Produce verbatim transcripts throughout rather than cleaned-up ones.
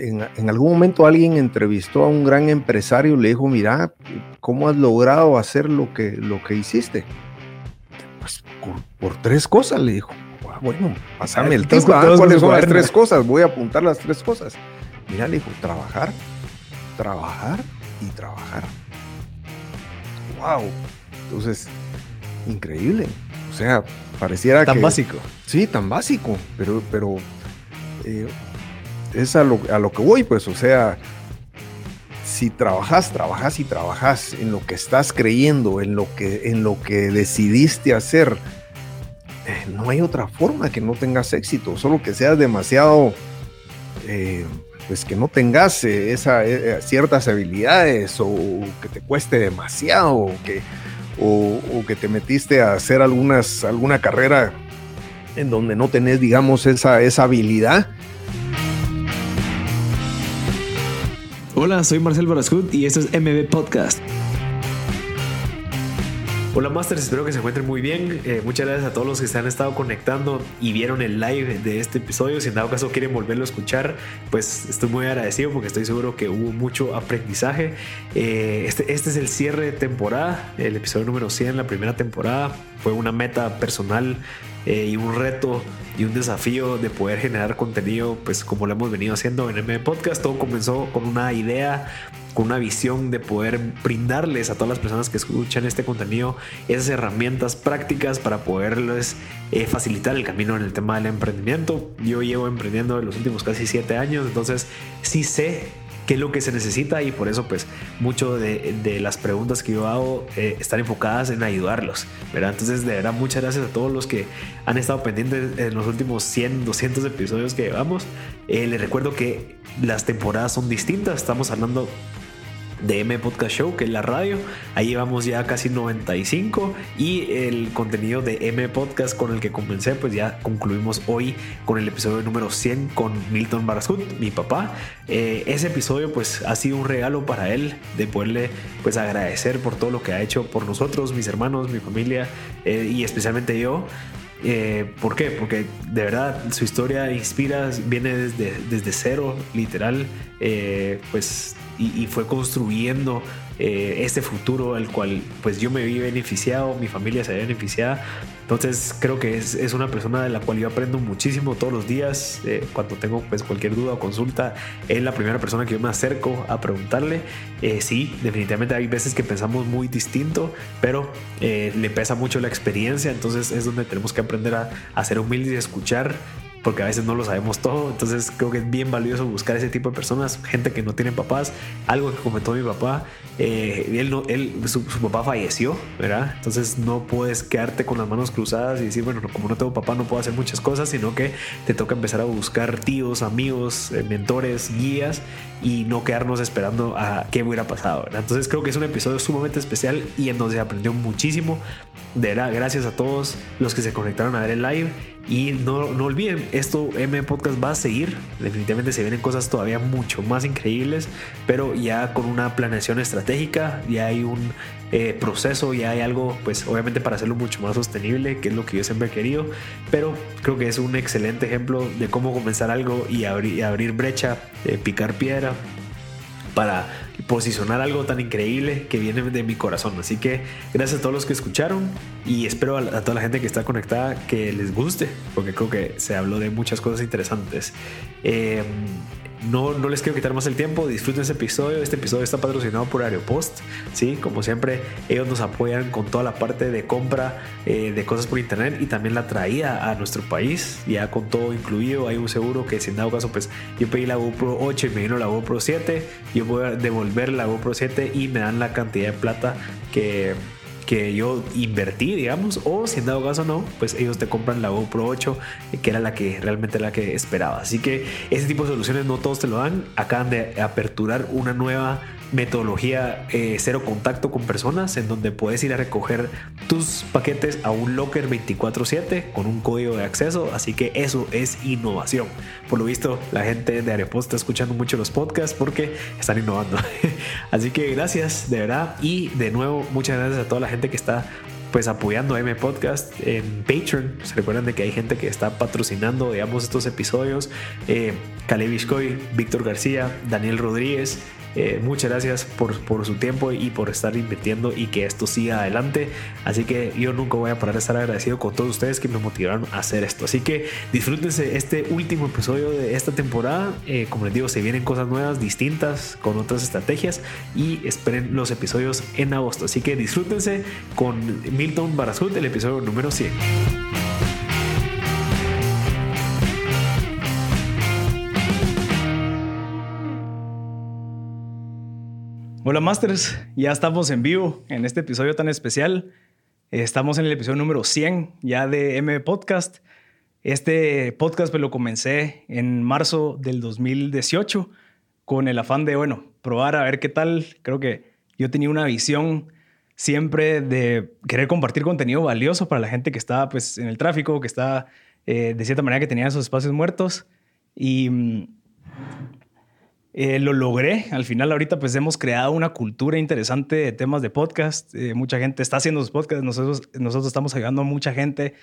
en, en algún momento alguien entrevistó a un gran empresario y le dijo, mira, ¿cómo has logrado hacer lo que, lo que hiciste? Pues por, por tres cosas, le dijo. Bueno, pasame el tiempo, ah, ¿cuáles son las tres cosas? Voy a apuntar las tres cosas. Mira, le dijo, trabajar, trabajar y trabajar. ¡Wow! Entonces, increíble. O sea, pareciera tan que... Tan básico. Sí, tan básico, pero... pero eh, es a lo, a lo que voy, pues, o sea, si trabajas, trabajas y trabajas en lo que estás creyendo, en lo que, en lo que decidiste hacer, eh, no hay otra forma que no tengas éxito, solo que seas demasiado, eh, pues que no tengas eh, esa, eh, ciertas habilidades, o, o que te cueste demasiado, o que, o, o que te metiste a hacer algunas, alguna carrera en donde no tenés, digamos, esa, esa habilidad. Hola, soy Marcel Barrascout y esto es M B Podcast. Hola, Masters, espero que se encuentren muy bien. Eh, muchas gracias a todos los que se han estado conectando y vieron el live de este episodio. Si en dado caso quieren volverlo a escuchar, pues estoy muy agradecido porque estoy seguro que hubo mucho aprendizaje. Eh, este, este es el cierre de temporada, el episodio número cien, la primera temporada. Fue una meta personal eh, y un reto y un desafío de poder generar contenido, pues como lo hemos venido haciendo en M B Podcast. Todo comenzó con una idea, con una visión de poder brindarles a todas las personas que escuchan este contenido esas herramientas prácticas para poderles eh, facilitar el camino en el tema del emprendimiento. Yo llevo emprendiendo en los últimos casi siete años, entonces sí sé qué es lo que se necesita y por eso pues mucho de, de las preguntas que yo hago eh, están enfocadas en ayudarlos, ¿verdad? Entonces de verdad muchas gracias a todos los que han estado pendientes en los últimos cien, doscientos episodios que llevamos. Eh, les recuerdo que las temporadas son distintas, estamos hablando de M Podcast Show, que es la radio. Ahí llevamos ya casi noventa y cinco, y el contenido de M Podcast con el que comencé, pues ya concluimos hoy con el episodio número cien con Milton Barrascout, mi papá. Eh, ese episodio pues ha sido un regalo para él, de poderle pues agradecer por todo lo que ha hecho por nosotros, mis hermanos, mi familia eh, y especialmente yo. Eh, ¿Por qué? Porque de verdad su historia inspira, viene desde, desde cero, literal, eh, pues, y, y fue construyendo eh, este futuro, el cual pues yo me vi beneficiado, mi familia se ve beneficiada. Entonces creo que es, es una persona de la cual yo aprendo muchísimo todos los días. Eh, cuando tengo pues cualquier duda o consulta, es la primera persona que yo me acerco a preguntarle. Eh, sí, definitivamente hay veces que pensamos muy distinto, pero eh, le pesa mucho la experiencia, entonces es donde tenemos que aprender a, a ser humildes y escuchar, porque a veces no lo sabemos todo. Entonces creo que es bien valioso buscar ese tipo de personas, gente que no tiene papás. Algo que comentó mi papá, eh, él no, él, su, su papá falleció, ¿verdad? Entonces no puedes quedarte con las manos cruzadas y decir, bueno, como no tengo papá no puedo hacer muchas cosas, sino que te toca empezar a buscar tíos, amigos, eh, mentores, guías, y no quedarnos esperando a qué hubiera pasado, ¿verdad? Entonces creo que es un episodio sumamente especial y en donde se aprendió muchísimo. De verdad, gracias a todos los que se conectaron a ver el live. Y no, no olviden, esto M Podcast va a seguir. Definitivamente se vienen cosas todavía mucho más increíbles, pero ya con una planeación estratégica, ya hay un eh, proceso, ya hay algo, pues obviamente para hacerlo mucho más sostenible, que es lo que yo siempre he querido. Pero creo que es un excelente ejemplo de cómo comenzar algo y abrir, abrir brecha, eh, picar piedra para posicionar algo tan increíble que viene de mi corazón. Así que gracias a todos los que escucharon y espero a, a toda la gente que está conectada que les guste, porque creo que se habló de muchas cosas interesantes. eh, no, no les quiero quitar más el tiempo, disfruten ese episodio. Este episodio está patrocinado por Aeropost, ¿sí? Como siempre, ellos nos apoyan con toda la parte de compra eh, de cosas por internet y también la traída a nuestro país, ya con todo incluido. Hay un seguro que, si en dado caso, pues yo pedí la GoPro ocho y me vino la GoPro siete, yo voy a devolver ver la GoPro siete y me dan la cantidad de plata que, que yo invertí, digamos, o si en dado caso no, pues ellos te compran la GoPro ocho, que era la que realmente era la que esperaba. Así que ese tipo de soluciones no todos te lo dan. Acaban de aperturar una nueva metodología eh, cero contacto con personas, en donde puedes ir a recoger tus paquetes a un locker veinticuatro siete con un código de acceso. Así que eso es innovación. Por lo visto, la gente de Aeropost está escuchando mucho los podcasts porque están innovando. Así que gracias, de verdad. Y de nuevo, muchas gracias a toda la gente que está pues apoyando a M B Podcast en Patreon. Se recuerdan de que hay gente que está patrocinando, digamos, estos episodios. Eh, Kale Vizcoy, Víctor García, Daniel Rodríguez. Eh, muchas gracias por, por su tiempo y por estar invirtiendo y que esto siga adelante. Así que yo nunca voy a parar de estar agradecido con todos ustedes que me motivaron a hacer esto. Así que disfrútense este último episodio de esta temporada. Eh, como les digo, se vienen cosas nuevas, distintas, con otras estrategias, y esperen los episodios en agosto. Así que disfrútense con Milton Barrascout, el episodio número cien. Hola Masters, ya estamos en vivo en este episodio tan especial. Estamos en el episodio número cien ya de M B Podcast. Este podcast pues, lo comencé en marzo del dos mil dieciocho con el afán de, bueno, probar a ver qué tal. Creo que yo tenía una visión siempre de querer compartir contenido valioso para la gente que está pues, en el tráfico, que está eh, de cierta manera que tenía esos espacios muertos y... Eh, lo logré. Al final ahorita pues hemos creado una cultura interesante de temas de podcast. Eh, mucha gente está haciendo sus podcasts. Nosotros, nosotros estamos ayudando a mucha gente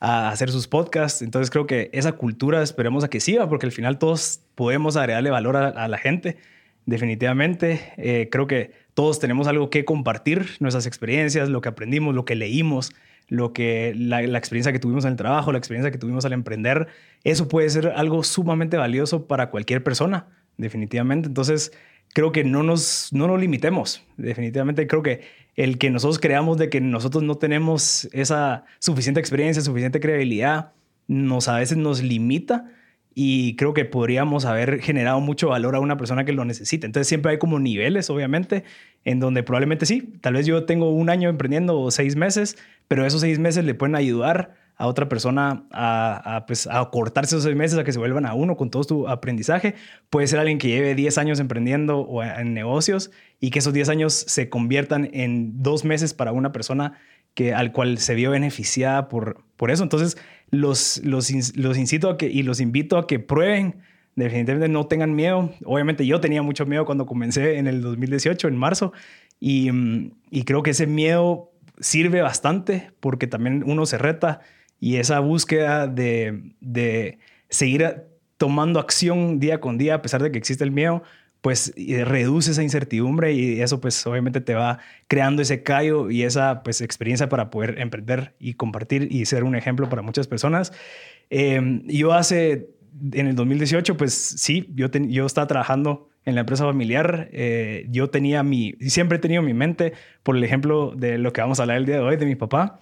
a hacer sus podcasts. Entonces creo que esa cultura esperemos a que siga porque al final todos podemos agregarle valor a, a la gente. Definitivamente. Eh, creo que todos tenemos algo que compartir. Nuestras experiencias, lo que aprendimos, lo que leímos, lo que, la, la experiencia que tuvimos en el trabajo, la experiencia que tuvimos al emprender. Eso puede ser algo sumamente valioso para cualquier persona. Definitivamente. Entonces, creo que no nos, no nos limitemos. Definitivamente creo que el que nosotros creamos de que nosotros no tenemos esa suficiente experiencia, suficiente credibilidad, nos, a veces nos limita y creo que podríamos haber generado mucho valor a una persona que lo necesite. Entonces, siempre hay como niveles, obviamente, en donde probablemente sí, tal vez yo tengo un año emprendiendo o seis meses, pero esos seis meses le pueden ayudar a otra persona a, a, pues, a acortarse esos seis meses, a que se vuelvan a uno con todo tu aprendizaje. Puede ser alguien que lleve diez años emprendiendo o en negocios y que esos diez años se conviertan en dos meses para una persona que, al cual se vio beneficiada por, por eso. Entonces, los, los, los incito a que, y los invito a que prueben. Definitivamente no tengan miedo. Obviamente yo tenía mucho miedo cuando comencé en el dos mil dieciocho, en marzo, y, y creo que ese miedo sirve bastante porque también uno se reta. Y esa búsqueda de, de seguir tomando acción día con día, a pesar de que existe el miedo, pues reduce esa incertidumbre y eso pues obviamente te va creando ese callo y esa pues, experiencia para poder emprender y compartir y ser un ejemplo para muchas personas. Eh, yo hace, en el dos mil dieciocho, pues sí, yo, ten, yo estaba trabajando en la empresa familiar. Eh, yo tenía mi, siempre he tenido en mi mente, por el ejemplo de lo que vamos a hablar el día de hoy, de mi papá,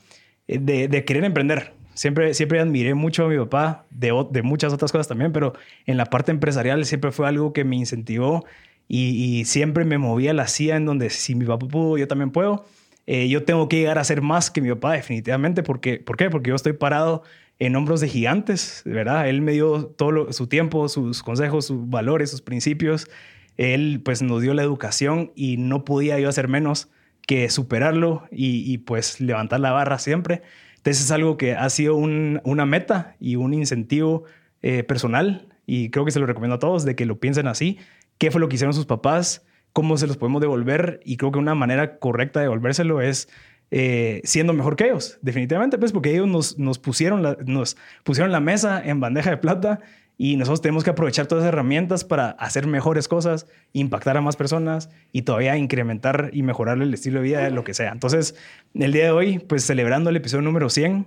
de, de querer emprender. Siempre, siempre admiré mucho a mi papá, de, de muchas otras cosas también, pero en la parte empresarial siempre fue algo que me incentivó y, y siempre me movía la silla en donde si mi papá pudo, yo también puedo. Eh, yo tengo que llegar a ser más que mi papá definitivamente. Porque, ¿por qué? Porque yo estoy parado en hombros de gigantes, ¿verdad? Él me dio todo lo, su tiempo, sus consejos, sus valores, sus principios. Él pues, nos dio la educación y no podía yo hacer menos que superarlo y, y pues, levantar la barra siempre. Entonces es algo que ha sido un, una meta y un incentivo eh, personal y creo que se lo recomiendo a todos de que lo piensen así. ¿Qué fue lo que hicieron sus papás? ¿Cómo se los podemos devolver? Y creo que una manera correcta de devolvérselo es eh, siendo mejor que ellos. Definitivamente, pues porque ellos nos, nos, pusieron la, nos pusieron la mesa en bandeja de plata y nosotros tenemos que aprovechar todas esas herramientas para hacer mejores cosas, impactar a más personas y todavía incrementar y mejorar el estilo de vida de lo que sea. Entonces, el día de hoy, pues celebrando el episodio número cien,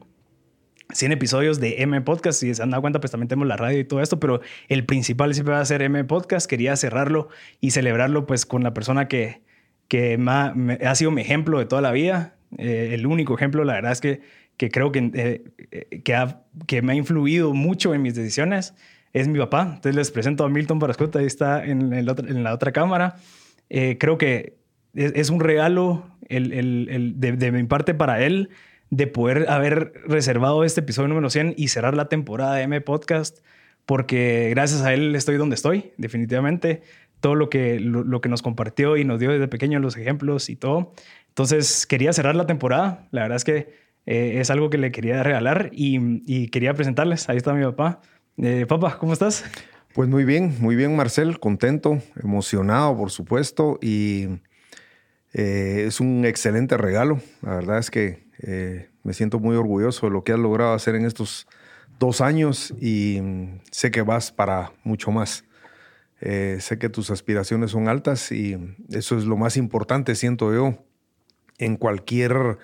cien episodios de M Podcast. Si se han dado cuenta, pues también tenemos la radio y todo esto, pero el principal siempre va a ser M Podcast. Quería cerrarlo y celebrarlo pues con la persona que, que ma, me, ha sido mi ejemplo de toda la vida. Eh, el único ejemplo, la verdad es que, que creo que, eh, que, ha, que me ha influido mucho en mis decisiones. Es mi papá. Entonces les presento a Milton Barrascout. Ahí está en, el otro, en la otra cámara. Eh, creo que es, es un regalo el, el, el de, de mi parte para él de poder haber reservado este episodio número cien y cerrar la temporada de M Podcast porque gracias a él estoy donde estoy, definitivamente. Todo lo que, lo, lo que nos compartió y nos dio desde pequeño, los ejemplos y todo. Entonces quería cerrar la temporada. La verdad es que eh, es algo que le quería regalar y, y quería presentarles. Ahí está mi papá. Eh, papá, ¿cómo estás? Pues muy bien, muy bien Marcel, contento, emocionado por supuesto y Eh, es un excelente regalo. La verdad es que eh, me siento muy orgulloso de lo que has logrado hacer en estos dos años y sé que vas para mucho más. Eh, sé que tus aspiraciones son altas y eso es lo más importante, siento yo, en cualquier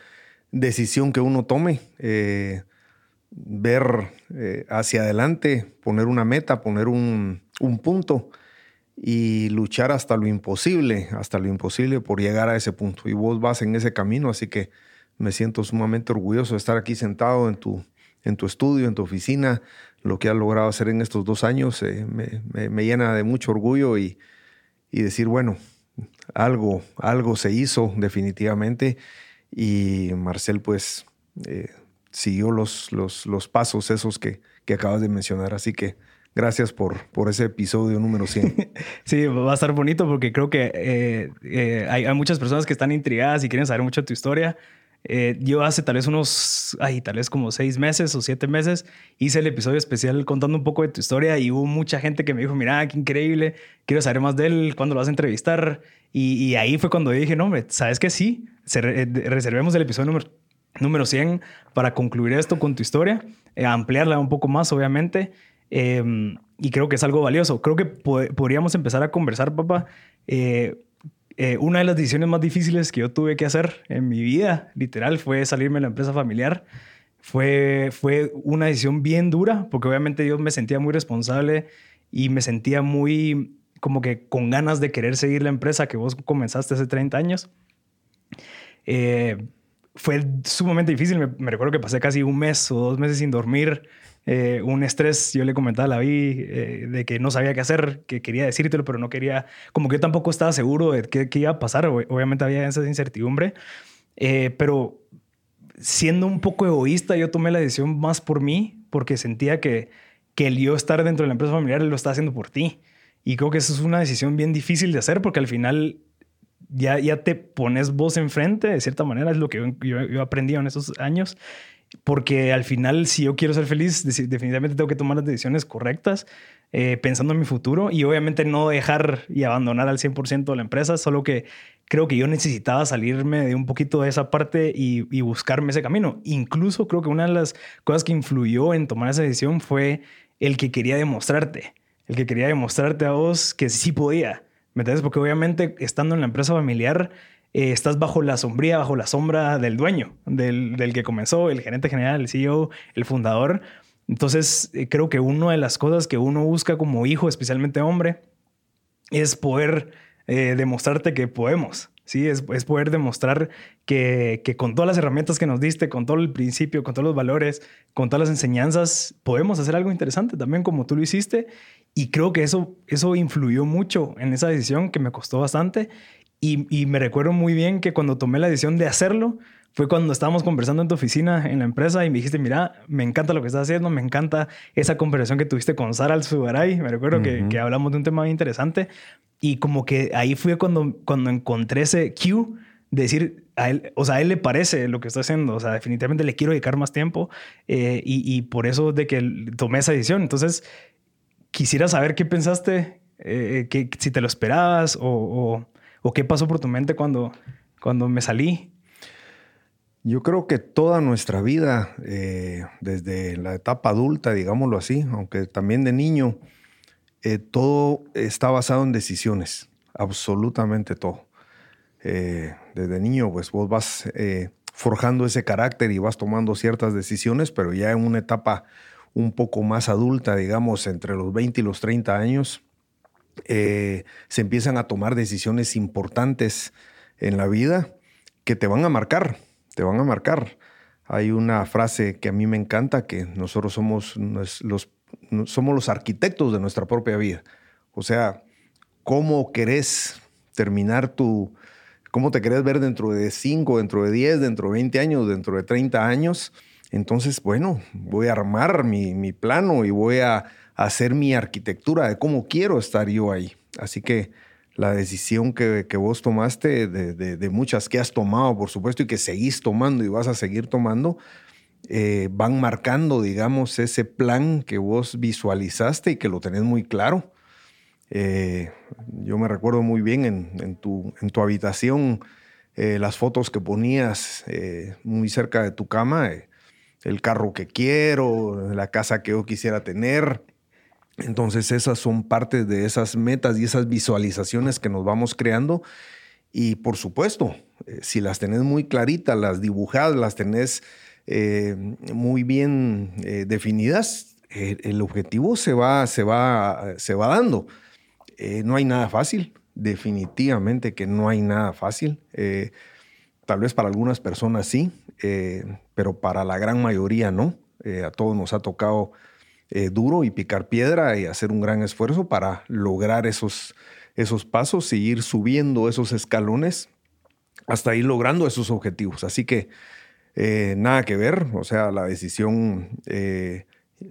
decisión que uno tome. Eh, ver eh, hacia adelante, poner una meta, poner un, un punto y luchar hasta lo imposible, hasta lo imposible por llegar a ese punto. Y vos vas en ese camino, así que me siento sumamente orgulloso de estar aquí sentado en tu, en tu estudio, en tu oficina. Lo que has logrado hacer en estos dos años eh, me, me, me llena de mucho orgullo y, y decir, bueno, algo, algo se hizo definitivamente. Y Marcel, pues, eh, siguió los, los, los pasos esos que, que acabas de mencionar. Así que gracias por, por ese episodio número cien. Sí, va a estar bonito porque creo que eh, eh, hay, hay muchas personas que están intrigadas y quieren saber mucho de tu historia. Eh, yo hace tal vez unos, ay, tal vez como seis meses o siete meses, hice el episodio especial contando un poco de tu historia y hubo mucha gente que me dijo, mira, qué increíble, quiero saber más de él, ¿cuándo lo vas a entrevistar? Y, y ahí fue cuando dije, no, hombre, ¿sabes qué? Sí, reservemos el episodio número, número cien para concluir esto con tu historia, eh, ampliarla un poco más, obviamente. Eh, y creo que es algo valioso. Creo que po- podríamos empezar a conversar, papá, eh, Eh, una de las decisiones más difíciles que yo tuve que hacer en mi vida, literal, fue salirme de la empresa familiar. Fue, fue una decisión bien dura, porque obviamente yo me sentía muy responsable y me sentía muy como que con ganas de querer seguir la empresa que vos comenzaste hace treinta años. Eh, fue sumamente difícil. Me recuerdo que pasé casi un mes o dos meses sin dormir. Eh, un estrés, yo le comentaba a la Vi eh, de que no sabía qué hacer, que quería decírtelo, pero no quería, como que yo tampoco estaba seguro de qué, qué iba a pasar. Obviamente había esa incertidumbre, eh, pero siendo un poco egoísta, yo tomé la decisión más por mí, porque sentía que, que el yo estar dentro de la empresa familiar lo está haciendo por ti. Y creo que eso es una decisión bien difícil de hacer, porque al final ya, ya te pones vos enfrente, de cierta manera, es lo que yo, yo, yo aprendí en esos años. Porque al final, si yo quiero ser feliz, definitivamente tengo que tomar las decisiones correctas, eh, pensando en mi futuro y obviamente no dejar y abandonar al cien por ciento la empresa, solo que creo que yo necesitaba salirme de un poquito de esa parte y, y buscarme ese camino. Incluso creo que una de las cosas que influyó en tomar esa decisión fue el que quería demostrarte, el que quería demostrarte a vos que sí podía, ¿me entiendes? Porque obviamente estando en la empresa familiar, Eh, estás bajo la sombría, bajo la sombra del dueño, del, del que comenzó, el gerente general, el C E O, el fundador. Entonces, eh, creo que una de las cosas que uno busca como hijo, especialmente hombre, es poder eh, demostrarte que podemos, ¿sí? Es, es poder demostrar que, que con todas las herramientas que nos diste, con todo el principio, con todos los valores, con todas las enseñanzas, podemos hacer algo interesante también como tú lo hiciste. Y creo que eso, eso influyó mucho en esa decisión que me costó bastante. Y, y me recuerdo muy bien que cuando tomé la decisión de hacerlo, fue cuando estábamos conversando en tu oficina, en la empresa, y me dijiste, mira, me encanta lo que estás haciendo, me encanta esa conversación que tuviste con Sara Zugaray. Me recuerdo uh-huh. que, que hablamos de un tema interesante. Y como que ahí fue cuando, cuando encontré ese cue de decir, a él, o sea, a él le parece lo que está haciendo. O sea, definitivamente le quiero dedicar más tiempo. Eh, y, y por eso de que tomé esa decisión. Entonces, quisiera saber qué pensaste, eh, que, si te lo esperabas o... o ¿O qué pasó por tu mente cuando, cuando me salí? Yo creo que toda nuestra vida, eh, desde la etapa adulta, digámoslo así, aunque también de niño, eh, todo está basado en decisiones, absolutamente todo. Eh, desde niño, pues vos vas eh, forjando ese carácter y vas tomando ciertas decisiones, pero ya en una etapa un poco más adulta, digamos, entre los veinte y los treinta años, Eh, se empiezan a tomar decisiones importantes en la vida que te van a marcar, te van a marcar. Hay una frase que a mí me encanta, que nosotros somos los, somos los arquitectos de nuestra propia vida. O sea, cómo querés terminar tu... cómo te querés ver dentro de cinco, dentro de diez, dentro de veinte años, dentro de treinta años. Entonces, bueno, voy a armar mi, mi plano y voy a hacer mi arquitectura de cómo quiero estar yo ahí. Así que la decisión que, que vos tomaste, de, de, de muchas que has tomado, por supuesto, y que seguís tomando y vas a seguir tomando, eh, van marcando, digamos, ese plan que vos visualizaste y que lo tenés muy claro. Eh, yo me recuerdo muy bien en, en, tu, en tu habitación eh, las fotos que ponías eh, muy cerca de tu cama, eh, el carro que quiero, la casa que yo quisiera tener. Entonces esas son parte de esas metas y esas visualizaciones que nos vamos creando. Y por supuesto, eh, si las tenés muy claritas, las dibujadas, las tenés eh, muy bien eh, definidas, eh, el objetivo se va, se va, se va dando. Eh, no hay nada fácil, definitivamente que no hay nada fácil. Eh, tal vez para algunas personas sí, eh, pero para la gran mayoría no. Eh, a todos nos ha tocado eh, duro y picar piedra y hacer un gran esfuerzo para lograr esos esos pasos, seguir subiendo esos escalones hasta ir logrando esos objetivos. Así que eh, nada que ver. O sea, la decisión, eh,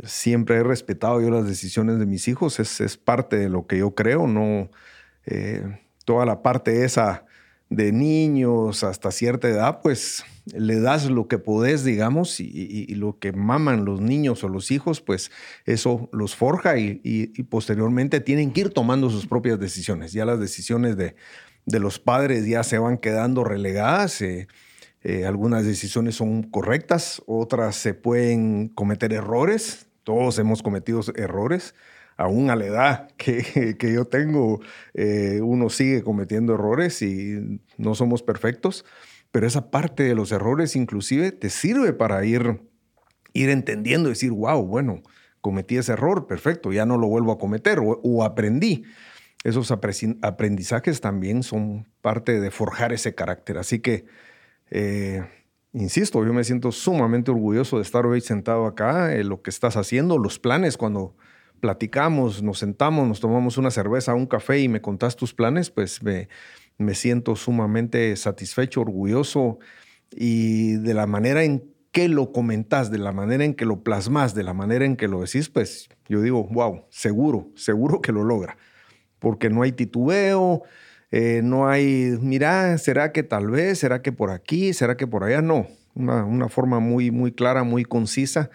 siempre he respetado yo las decisiones de mis hijos. Es, es parte de lo que yo creo. No, eh, toda la parte esa de niños hasta cierta edad, pues le das lo que podés, digamos, y, y, y lo que maman los niños o los hijos, pues eso los forja y, y, y posteriormente tienen que ir tomando sus propias decisiones. Ya las decisiones de, de los padres ya se van quedando relegadas. Eh, eh, algunas decisiones son correctas, otras se pueden cometer errores. Todos hemos cometido errores. Aún a la edad que, que yo tengo, eh, uno sigue cometiendo errores y no somos perfectos. Pero esa parte de los errores inclusive te sirve para ir, ir entendiendo, decir, wow, bueno, cometí ese error, perfecto, ya no lo vuelvo a cometer o, o aprendí. Esos aprendizajes también son parte de forjar ese carácter. Así que, eh, insisto, yo me siento sumamente orgulloso de estar hoy sentado acá, eh, lo que estás haciendo, los planes, cuando platicamos, nos sentamos, nos tomamos una cerveza, un café y me contás tus planes, pues me... Me siento sumamente satisfecho, orgulloso y de la manera en que lo comentás, de la manera en que lo plasmás, de la manera en que lo decís, pues yo digo, wow, seguro, seguro que lo logra. Porque no hay titubeo, eh, no hay, mira, ¿será que tal vez? ¿Será que por aquí? ¿Será que por allá? No, una, una forma muy, muy clara, muy concisa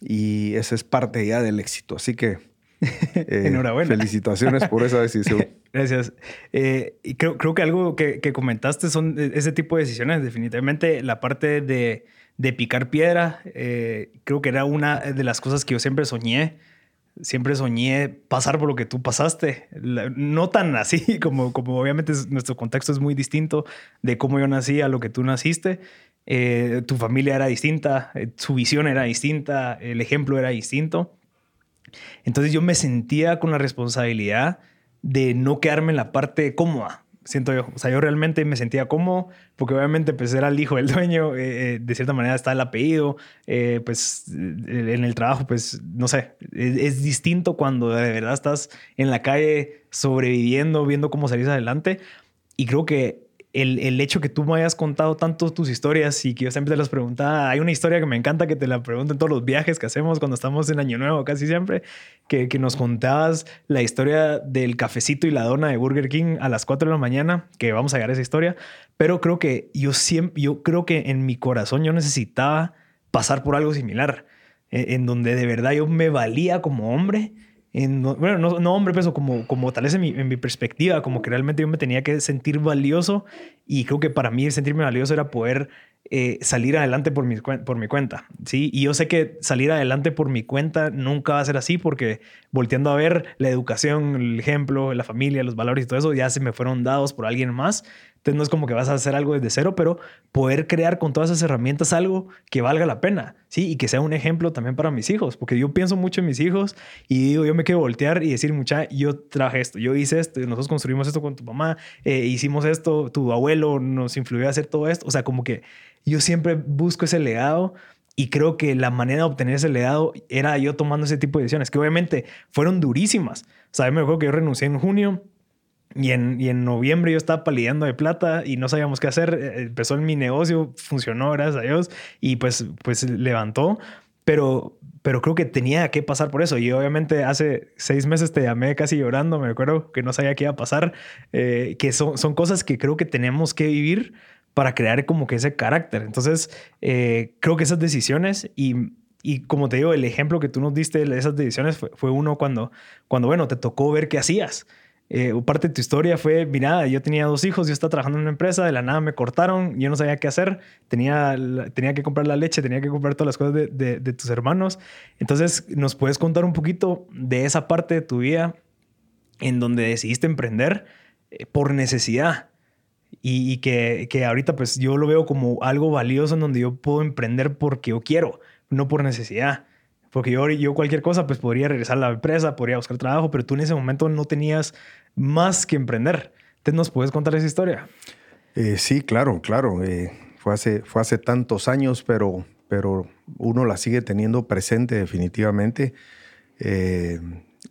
y esa es parte ya del éxito. Así que Eh, enhorabuena. Felicitaciones por esa decisión. Gracias. Eh, y creo, creo que algo que, que comentaste son ese tipo de decisiones. Definitivamente la parte de, de picar piedra, eh, creo que era una de las cosas que yo siempre soñé. Siempre soñé pasar por lo que tú pasaste. La, no tan así, como, como obviamente es, nuestro contexto es muy distinto de cómo yo nací a lo que tú naciste. Eh, tu familia era distinta, eh, su visión era distinta, el ejemplo era distinto. Entonces yo me sentía con la responsabilidad de no quedarme en la parte cómoda, siento yo. O sea, yo realmente me sentía cómodo porque obviamente pues era el hijo del dueño, eh, de cierta manera está el apellido, eh, pues en el trabajo, pues no sé, es, es distinto cuando de verdad estás en la calle sobreviviendo, viendo cómo salís adelante. Y creo que El, el hecho que tú me hayas contado tanto tus historias y que yo siempre te las preguntaba. Hay una historia que me encanta que te la pregunto en todos los viajes que hacemos cuando estamos en Año Nuevo, casi siempre, que, que nos contabas la historia del cafecito y la dona de Burger King a las cuatro de la mañana, que vamos a llegar a esa historia. Pero creo que yo siempre, yo creo que en mi corazón yo necesitaba pasar por algo similar, en, en donde de verdad yo me valía como hombre. En, bueno, no, no hombre, pero como, como tal vez en mi, en mi perspectiva, como que realmente yo me tenía que sentir valioso y creo que para mí sentirme valioso era poder eh, salir adelante por mi, por mi cuenta, ¿sí? Y yo sé que salir adelante por mi cuenta nunca va a ser así porque volteando a ver la educación, el ejemplo, la familia, los valores y todo eso ya se me fueron dados por alguien más. Entonces no es como que vas a hacer algo desde cero, pero poder crear con todas esas herramientas algo que valga la pena, ¿sí? Y que sea un ejemplo también para mis hijos, porque yo pienso mucho en mis hijos y digo, yo me quiero voltear y decir, mucha, yo traje esto, yo hice esto, nosotros construimos esto con tu mamá, eh, hicimos esto, tu abuelo nos influyó a hacer todo esto. O sea, como que yo siempre busco ese legado. Y creo que la manera de obtener ese legado era yo tomando ese tipo de decisiones, que obviamente fueron durísimas. O sea, yo me acuerdo que yo renuncié en junio. Y en, y en noviembre yo estaba palideando de plata y no sabíamos qué hacer. Empezó mi negocio, funcionó, gracias a Dios, y pues, pues levantó. Pero, pero creo que tenía que pasar por eso. Y obviamente hace seis meses te llamé casi llorando, me acuerdo que no sabía qué iba a pasar. Eh, que son, son cosas que creo que tenemos que vivir para crear como que ese carácter. Entonces, eh, creo que esas decisiones y... Y como te digo, el ejemplo que tú nos diste de esas decisiones fue, fue uno cuando, cuando, bueno, te tocó ver qué hacías. Eh, parte de tu historia fue, mira, yo tenía dos hijos, yo estaba trabajando en una empresa, de la nada me cortaron, yo no sabía qué hacer, tenía, tenía que comprar la leche, tenía que comprar todas las cosas de, de, de tus hermanos. Entonces, ¿nos puedes contar un poquito de esa parte de tu vida en donde decidiste emprender eh, por necesidad? Y, y que, que ahorita pues yo lo veo como algo valioso, en donde yo puedo emprender porque yo quiero, no por necesidad. Porque yo, yo cualquier cosa, pues podría regresar a la empresa, podría buscar trabajo, pero tú en ese momento no tenías más que emprender. Entonces, ¿nos puedes contar esa historia? Eh, sí, claro, claro. Eh, fue, hace, fue hace tantos años, pero, pero uno la sigue teniendo presente definitivamente. Eh,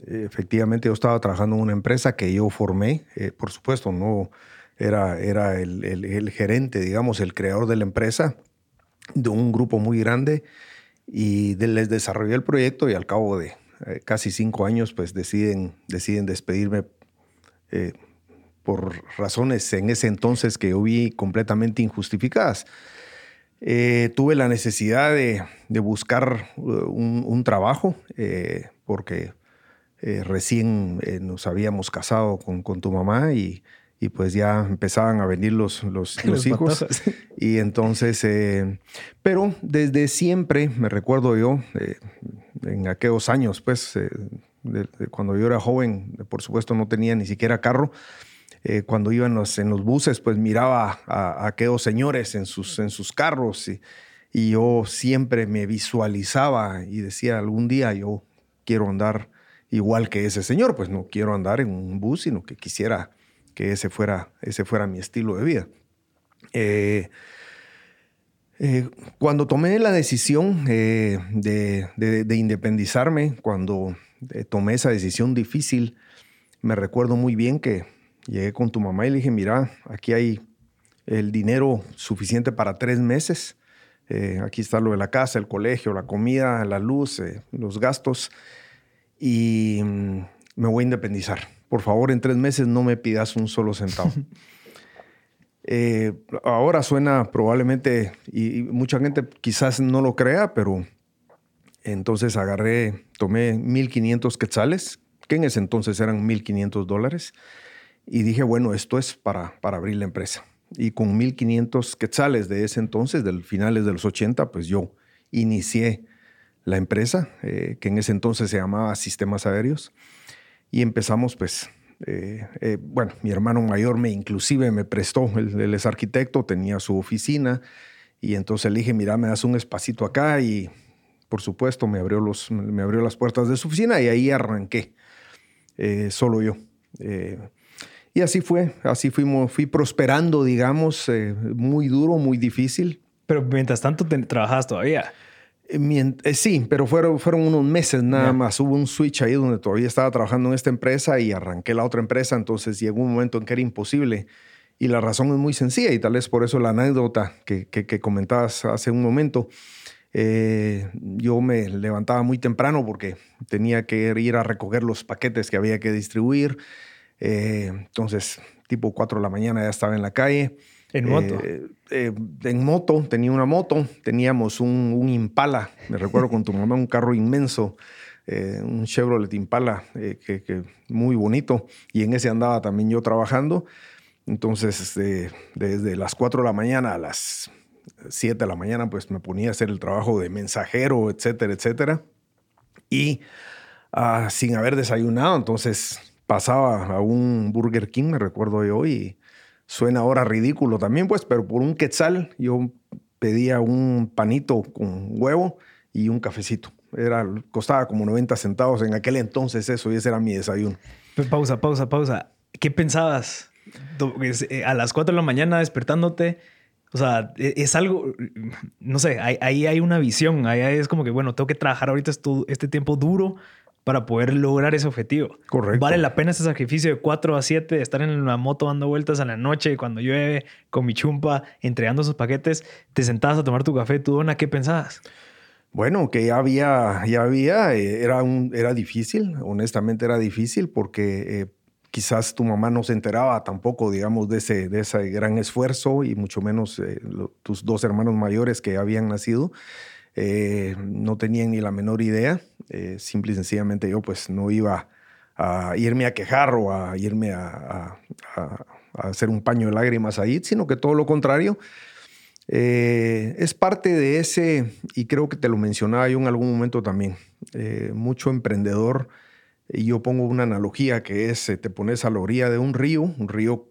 efectivamente, yo estaba trabajando en una empresa que yo formé. Eh, por supuesto, no era, era el, el, el gerente, digamos, el creador de la empresa, de un grupo muy grande. Y de, les desarrollé el proyecto y al cabo de eh, casi cinco años, pues deciden, deciden despedirme eh, por razones en ese entonces que yo vi completamente injustificadas. Eh, tuve la necesidad de, de buscar uh, un, un trabajo eh, porque eh, recién eh, nos habíamos casado con, con tu mamá y... Y pues ya empezaban a venir los, los, los hijos. Y entonces, eh, pero desde siempre, me recuerdo yo, eh, en aquellos años, pues, eh, de, de cuando yo era joven, por supuesto no tenía ni siquiera carro. Eh, cuando iba en los, en los buses, pues miraba a, a aquellos señores en sus, en sus carros. Y, y yo siempre me visualizaba y decía, algún día yo quiero andar igual que ese señor. Pues no quiero andar en un bus, sino que quisiera... que ese fuera, ese fuera mi estilo de vida. Eh, eh, cuando tomé la decisión eh, de, de, de independizarme, cuando eh, tomé esa decisión difícil, me recuerdo muy bien que llegué con tu mamá y le dije, mira, aquí hay el dinero suficiente para tres meses. Eh, aquí está lo de la casa, el colegio, la comida, la luz, eh, los gastos. Y mm, me voy a independizar. Por favor, en tres meses no me pidas un solo centavo. eh, ahora suena probablemente, y, y mucha gente quizás no lo crea, pero entonces agarré, tomé mil quinientos quetzales, que en ese entonces eran mil quinientos dólares, y dije, bueno, esto es para, para abrir la empresa. Y con mil quinientos quetzales de ese entonces, del finales de los ochenta, pues yo inicié la empresa, eh, que en ese entonces se llamaba Sistemas Aéreos. Y empezamos, pues, eh, eh, bueno, mi hermano mayor me inclusive me prestó, él, él es arquitecto, tenía su oficina. Y entonces le dije, mira, me das un espacito acá. Y, por supuesto, me abrió, los, me abrió las puertas de su oficina y ahí arranqué, eh, solo yo. Eh, y así fue, así fuimos, fui prosperando, digamos, eh, muy duro, muy difícil. Pero mientras tanto te, trabajabas todavía. Sí, pero fueron, fueron unos meses nada yeah. más. Hubo un switch ahí donde todavía estaba trabajando en esta empresa y arranqué la otra empresa. Entonces llegó un momento en que era imposible. Y la razón es muy sencilla y tal vez por eso la anécdota que, que, que comentabas hace un momento. Eh, yo me levantaba muy temprano porque tenía que ir a recoger los paquetes que había que distribuir. Eh, entonces, tipo cuatro de la mañana ya estaba en la calle. ¿En moto? Eh, eh, en moto, tenía una moto, teníamos un, un Impala, me recuerdo con tu mamá, un carro inmenso, eh, un Chevrolet Impala, eh, que, que muy bonito, y en ese andaba también yo trabajando. Entonces, eh, desde las cuatro de la mañana a las siete de la mañana, pues me ponía a hacer el trabajo de mensajero, etcétera, etcétera, y ah, sin haber desayunado, entonces pasaba a un Burger King, me recuerdo yo, y suena ahora ridículo también, pues, pero por un quetzal yo pedía un panito con huevo y un cafecito. Era, costaba como noventa centavos en aquel entonces eso y ese era mi desayuno. Pausa, pausa, pausa. ¿Qué pensabas a las cuatro de la mañana despertándote? O sea, es algo, no sé, ahí hay una visión. Ahí es como que, bueno, tengo que trabajar ahorita este tiempo duro para poder lograr ese objetivo. Correcto. Vale la pena ese sacrificio de cuatro a siete, de estar en la moto dando vueltas a la noche, cuando llueve, con mi chumpa, entregando esos paquetes. Te sentabas a tomar tu café, tu dona, ¿qué pensabas? Bueno, que ya había, ya había, era, un, era difícil, honestamente era difícil, porque eh, quizás tu mamá no se enteraba tampoco, digamos, de ese, de ese gran esfuerzo, y mucho menos eh, lo, tus dos hermanos mayores que habían nacido. Eh, no tenían ni la menor idea. Eh, simple y sencillamente yo pues no iba a irme a quejar o a irme a, a, a, a hacer un paño de lágrimas ahí, sino que todo lo contrario. Eh, es parte de ese, y creo que te lo mencionaba yo en algún momento también, eh, mucho emprendedor, y yo pongo una analogía que es, eh, te pones a la orilla de un río, un río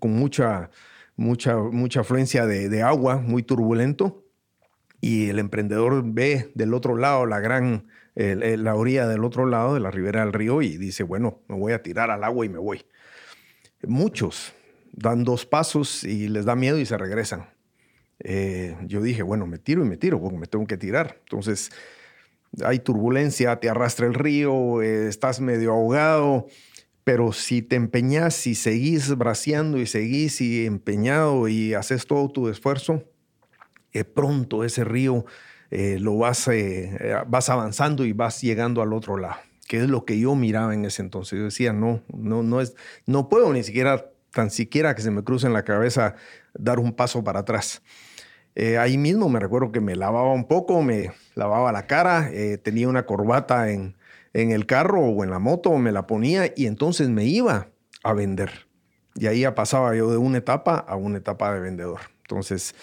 con mucha, mucha, mucha afluencia de, de agua, muy turbulento, y el emprendedor ve del otro lado la gran, eh, la orilla del otro lado de la ribera del río y dice, bueno, me voy a tirar al agua y me voy. Muchos dan dos pasos y les da miedo y se regresan. Eh, yo dije, bueno, me tiro y me tiro, porque me tengo que tirar. Entonces, hay turbulencia, te arrastra el río, eh, estás medio ahogado, pero si te empeñas y seguís braceando y seguís y empeñado y haces todo tu esfuerzo, eh, pronto ese río eh, lo vas, eh, eh, vas avanzando y vas llegando al otro lado, que es lo que yo miraba en ese entonces. Yo decía, no, no, no, es, no puedo ni siquiera, tan siquiera que se me cruce en la cabeza dar un paso para atrás. Eh, ahí mismo me recuerdo que me lavaba un poco, me lavaba la cara, eh, tenía una corbata en, en el carro o en la moto, me la ponía y entonces me iba a vender. Y ahí ya pasaba yo de una etapa a una etapa de vendedor. Entonces,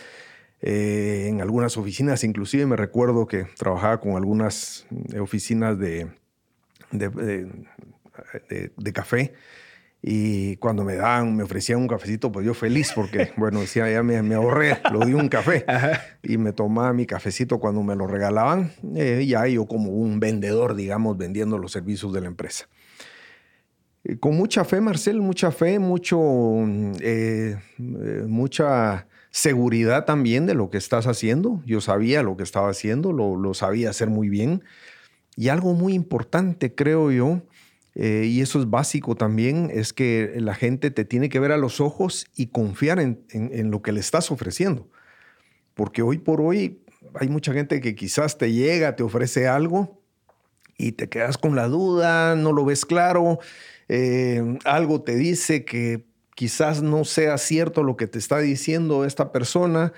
eh, en algunas oficinas, inclusive me recuerdo que trabajaba con algunas oficinas de, de, de, de, de café. Y cuando me daban, me ofrecían un cafecito, pues yo feliz porque, bueno, decía, ya me, me ahorré, lo di un café. Ajá. Y me tomaba mi cafecito cuando me lo regalaban. Eh, ya yo como un vendedor, digamos, vendiendo los servicios de la empresa. Eh, con mucha fe, Marcel, mucha fe, mucho, eh, eh, mucha seguridad también de lo que estás haciendo. Yo sabía lo que estaba haciendo, lo, lo sabía hacer muy bien. Y algo muy importante, creo yo, Eh, y eso es básico también, es que la gente te tiene que ver a los ojos y confiar en, en, en lo que le estás ofreciendo. Porque hoy por hoy hay mucha gente que quizás te llega, te ofrece algo y te quedas con la duda, no lo ves claro, eh, algo te dice que quizás no sea cierto lo que te está diciendo esta persona,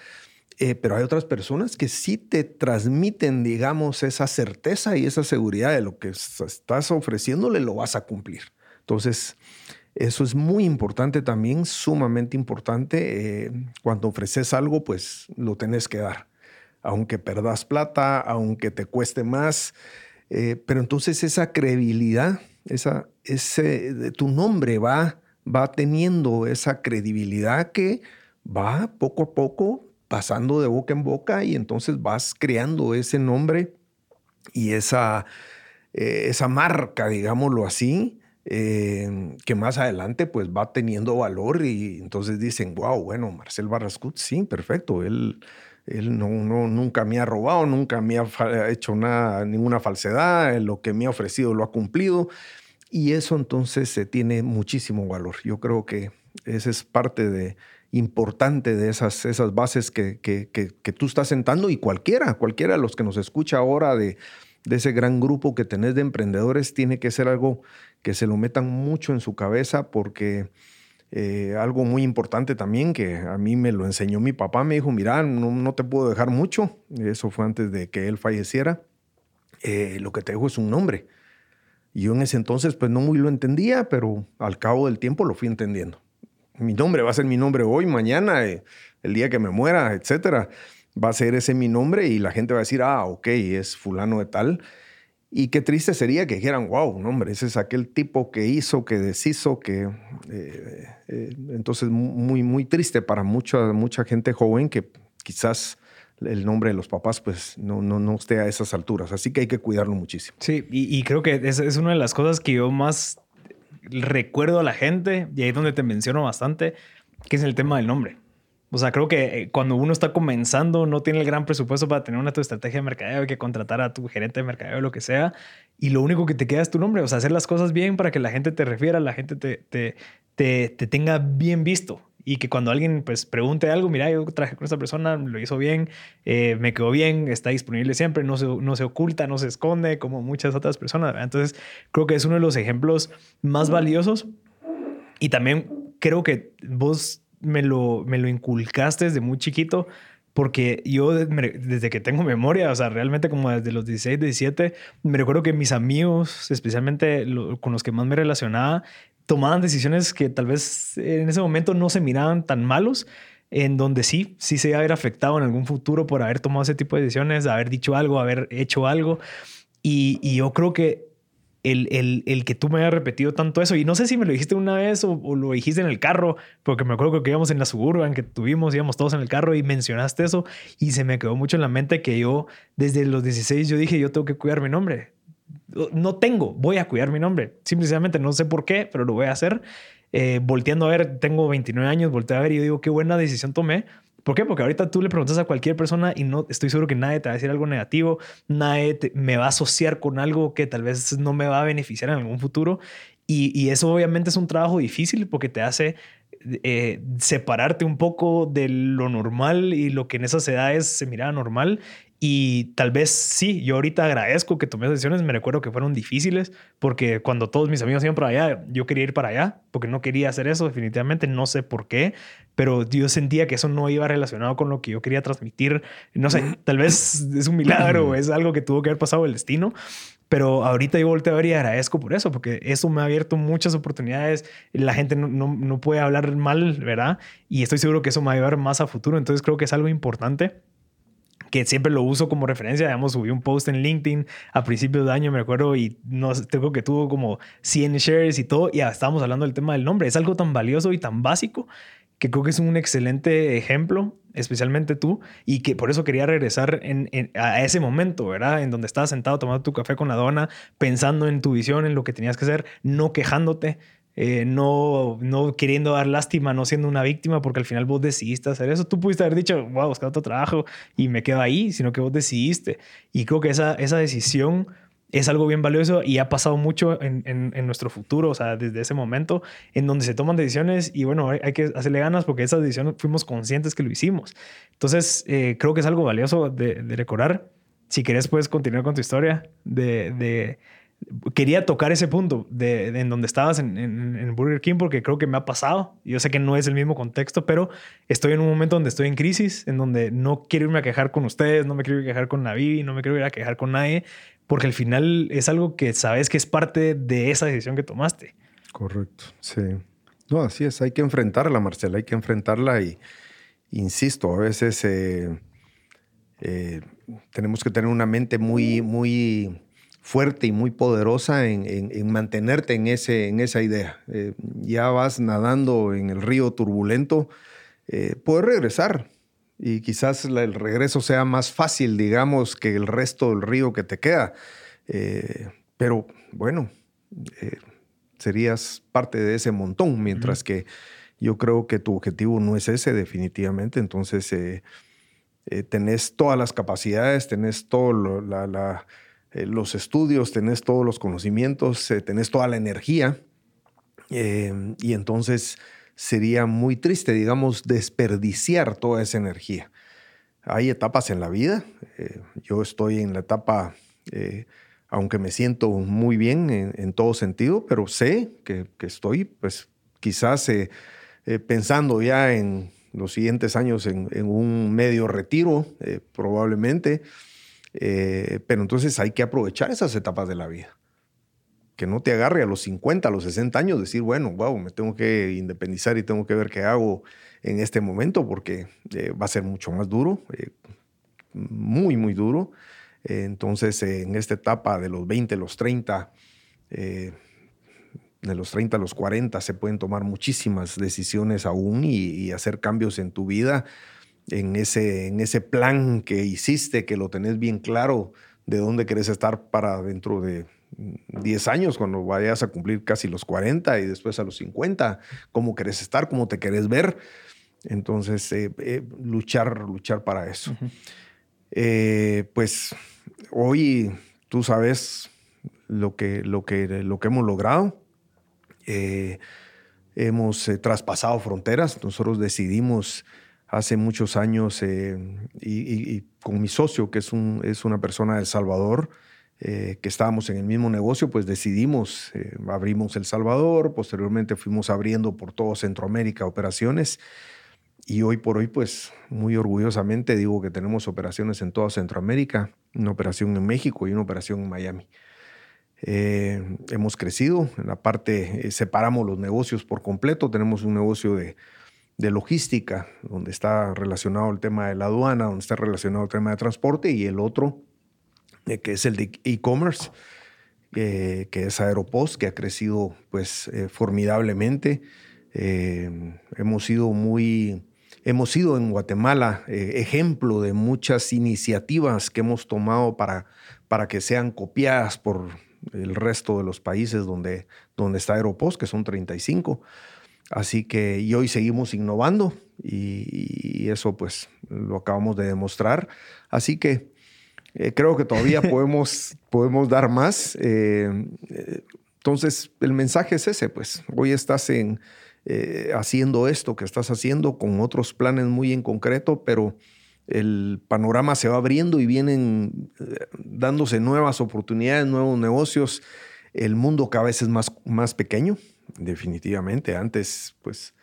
eh, pero hay otras personas que sí te transmiten, digamos, esa certeza y esa seguridad de lo que estás ofreciéndole, lo vas a cumplir. Entonces, eso es muy importante también, sumamente importante. Eh, cuando ofreces algo, pues lo tenés que dar, aunque perdas plata, aunque te cueste más. Eh, pero entonces esa credibilidad, esa, ese, tu nombre va, va teniendo esa credibilidad que va poco a poco pasando de boca en boca y entonces vas creando ese nombre y esa, eh, esa marca, digámoslo así, eh, que más adelante pues va teniendo valor y entonces dicen, wow, bueno, Marcel Barrascout, sí, perfecto, él, él no, no, nunca me ha robado, nunca me ha hecho nada, ninguna falsedad, lo que me ha ofrecido lo ha cumplido y eso entonces se tiene muchísimo valor. Yo creo que esa es parte de... importante de esas, esas bases que, que, que, que tú estás sentando y cualquiera, cualquiera de los que nos escucha ahora de, de ese gran grupo que tenés de emprendedores tiene que ser algo que se lo metan mucho en su cabeza porque eh, algo muy importante también que a mí me lo enseñó mi papá, me dijo, mira, no, no te puedo dejar mucho, eso fue antes de que él falleciera, eh, lo que te dejo es un nombre. Y yo en ese entonces pues no muy lo entendía, pero al cabo del tiempo lo fui entendiendo. Mi nombre va a ser mi nombre hoy, mañana, eh, el día que me muera, etcétera. Va a ser ese mi nombre y la gente va a decir, ah, ok, es fulano de tal. Y qué triste sería que dijeran, wow, no, hombre, ese es aquel tipo que hizo, que deshizo, que... Eh, eh, entonces, muy, muy triste para mucha, mucha gente joven que quizás el nombre de los papás pues no, no, no esté a esas alturas. Así que hay que cuidarlo muchísimo. Sí, y, y creo que es, es una de las cosas que yo más... recuerdo a la gente, y ahí es donde te menciono bastante, que es el tema del nombre. O sea, creo que cuando uno está comenzando, no tiene el gran presupuesto para tener una tu estrategia de mercadeo, hay que contratar a tu gerente de mercadeo, lo que sea, y lo único que te queda es tu nombre. O sea, hacer las cosas bien para que la gente te refiera, la gente te, te, te, te tenga bien visto. Y que cuando alguien pues, pregunte algo, mira, yo trabajé con esta persona, lo hizo bien, eh, me quedó bien, está disponible siempre, no se, no se oculta, no se esconde, como muchas otras personas, ¿verdad? Entonces, creo que es uno de los ejemplos más valiosos. Y también creo que vos me lo, me lo inculcaste desde muy chiquito, Porque yo desde que tengo memoria, o sea, realmente como desde los dieciséis, diecisiete, me recuerdo que mis amigos, especialmente lo, con los que más me relacionaba, tomaban decisiones que tal vez en ese momento no se miraban tan malos, en donde sí, sí se iba a haber afectado en algún futuro por haber tomado ese tipo de decisiones, haber dicho algo, haber hecho algo. Y, y yo creo que El, el, el que tú me hayas repetido tanto eso, y no sé si me lo dijiste una vez o, o lo dijiste en el carro, porque me acuerdo que íbamos en la Suburban, que tuvimos, íbamos todos en el carro y mencionaste eso, y se me quedó mucho en la mente que yo, desde los dieciséis, yo dije, yo tengo que cuidar mi nombre. No tengo, voy a cuidar mi nombre. Simplemente no sé por qué, pero lo voy a hacer. Eh, volteando a ver, tengo veintinueve años, volteé a ver y yo digo, qué buena decisión tomé. ¿Por qué? Porque ahorita tú le preguntas a cualquier persona y no estoy seguro que nadie te va a decir algo negativo, nadie te, me va a asociar con algo que tal vez no me va a beneficiar en algún futuro. Y, y eso obviamente es un trabajo difícil porque te hace eh, separarte un poco de lo normal y lo que en esas edades se miraba normal. Y tal vez sí, yo ahorita agradezco que tomé decisiones. Me recuerdo que fueron difíciles porque cuando todos mis amigos iban para allá, yo quería ir para allá porque no quería hacer eso definitivamente. No sé por qué, pero yo sentía que eso no iba relacionado con lo que yo quería transmitir. No sé, tal vez es un milagro, es algo que tuvo que haber pasado el destino. Pero ahorita yo volteo a ver y agradezco por eso, porque eso me ha abierto muchas oportunidades. La gente no, no, no puede hablar mal, ¿verdad? Y estoy seguro que eso me va a llevar más a futuro. Entonces creo que es algo importante que siempre lo uso como referencia. Digamos, subí un post en LinkedIn a principios de año, me acuerdo, y no sé, creo que tuvo como cien shares y todo, y ya estábamos hablando del tema del nombre. Es algo tan valioso y tan básico que creo que es un excelente ejemplo, especialmente tú, y que por eso quería regresar en, en, a ese momento, ¿verdad? En donde estabas sentado tomando tu café con la dona, pensando en tu visión, en lo que tenías que hacer, no quejándote, Eh, no, no queriendo dar lástima, no siendo una víctima, porque al final vos decidiste hacer eso. Tú pudiste haber dicho, voy a buscar otro trabajo y me quedo ahí, sino que vos decidiste. Y creo que esa, esa decisión es algo bien valioso y ha pasado mucho en, en, en nuestro futuro, o sea, desde ese momento en donde se toman decisiones y bueno, hay, hay que hacerle ganas porque esas decisiones fuimos conscientes que lo hicimos. Entonces, eh, creo que es algo valioso de, de recordar. Si querés, puedes continuar con tu historia de... de Quería tocar ese punto de, de en donde estabas en, en, en Burger King porque creo que me ha pasado. Yo sé que no es el mismo contexto, pero estoy en un momento donde estoy en crisis, en donde no quiero irme a quejar con ustedes, no me quiero ir a quejar con la Vivi, no me quiero ir a quejar con nadie, porque al final es algo que sabes que es parte de esa decisión que tomaste. Correcto, sí. No, así es. Hay que enfrentarla, Marcela. Hay que enfrentarla y, insisto, a veces eh, eh, tenemos que tener una mente muy, muy... fuerte y muy poderosa en, en, en mantenerte en, ese, en esa idea. Eh, ya vas nadando en el río turbulento, eh, puedes regresar y quizás la, el regreso sea más fácil, digamos, que el resto del río que te queda. Eh, pero bueno, eh, serías parte de ese montón, mientras mm. que yo creo que tu objetivo no es ese definitivamente. Entonces, eh, eh, tenés todas las capacidades, tenés todo lo, la... la los estudios, tenés todos los conocimientos, tenés toda la energía eh, y entonces sería muy triste, digamos, desperdiciar toda esa energía. Hay etapas en la vida. Eh, yo estoy en la etapa, eh, aunque me siento muy bien en, en todo sentido, pero sé que, que estoy pues, quizás eh, eh, pensando ya en los siguientes años en, en un medio retiro, eh, probablemente. Eh, pero entonces hay que aprovechar esas etapas de la vida. Que no te agarre a los cincuenta, a los sesenta años, decir, bueno, wow, me tengo que independizar y tengo que ver qué hago en este momento porque eh, va a ser mucho más duro, eh, muy, muy duro. Eh, entonces, eh, en esta etapa de los veinte, los treinta, eh, de los treinta a los cuarenta, se pueden tomar muchísimas decisiones aún y, y hacer cambios en tu vida. En ese, en ese plan que hiciste, que lo tenés bien claro de dónde querés estar para dentro de diez años, cuando vayas a cumplir casi los cuarenta y después a los cincuenta, cómo querés estar, cómo te querés ver. Entonces, eh, eh, luchar, luchar para eso. Uh-huh. Eh, pues hoy tú sabes lo que, lo que, lo que hemos logrado. Eh, hemos eh, traspasado fronteras. Nosotros decidimos... Hace muchos años, eh, y, y, y con mi socio, que es, un, es una persona de El Salvador, eh, que estábamos en el mismo negocio, pues decidimos, eh, abrimos El Salvador, posteriormente fuimos abriendo por todo Centroamérica operaciones, Y hoy por hoy, pues, muy orgullosamente digo que tenemos operaciones en toda Centroamérica, una operación en México y una operación en Miami. Eh, hemos crecido. En la parte, eh, separamos los negocios por completo. Tenemos un negocio de, de logística, donde está relacionado el tema de la aduana, donde está relacionado el tema de transporte, y el otro, eh, que es el de e-commerce, eh, que es Aeropost, que ha crecido, pues, eh, formidablemente. Eh, hemos sido muy... Hemos sido en Guatemala eh, ejemplo de muchas iniciativas que hemos tomado para, para que sean copiadas por el resto de los países donde, donde está Aeropost, que son treinta y cinco. Así que, y hoy seguimos innovando, y, y eso, pues, lo acabamos de demostrar. Así que eh, creo que todavía podemos, podemos dar más. Eh, entonces, el mensaje es ese, pues. Hoy estás en... Eh, haciendo esto que estás haciendo con otros planes muy en concreto, pero el panorama se va abriendo y vienen eh, dándose nuevas oportunidades, nuevos negocios. El mundo cada vez es más, más pequeño, definitivamente. Antes, pues,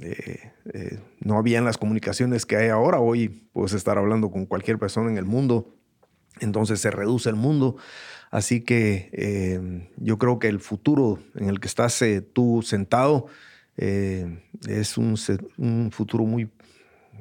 eh, eh, no habían las comunicaciones que hay ahora. Hoy puedes estar hablando con cualquier persona en el mundo, entonces se reduce el mundo. Así que eh, yo creo que el futuro en el que estás eh, tú sentado Eh, es un, un futuro muy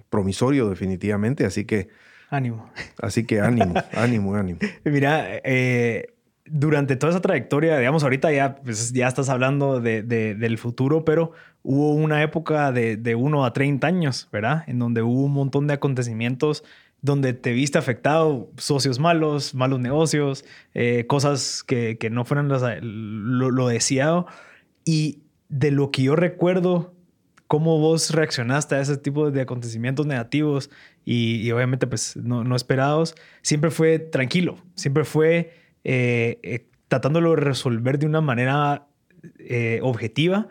promisorio, definitivamente. Así que... Ánimo. Así que ánimo, ánimo, ánimo. Mira, eh, durante toda esa trayectoria, digamos, ahorita ya, pues, ya estás hablando de, de, del futuro, pero hubo una época de, de uno a treinta años, ¿verdad? En donde hubo un montón de acontecimientos donde te viste afectado, socios malos, malos negocios, eh, cosas que, que no fueran las, lo, lo deseado. Y... De lo que yo recuerdo, cómo vos reaccionaste a ese tipo de acontecimientos negativos y, y obviamente, pues, no, no esperados, siempre fue tranquilo, siempre fue eh, eh, tratándolo de resolver de una manera eh, objetiva.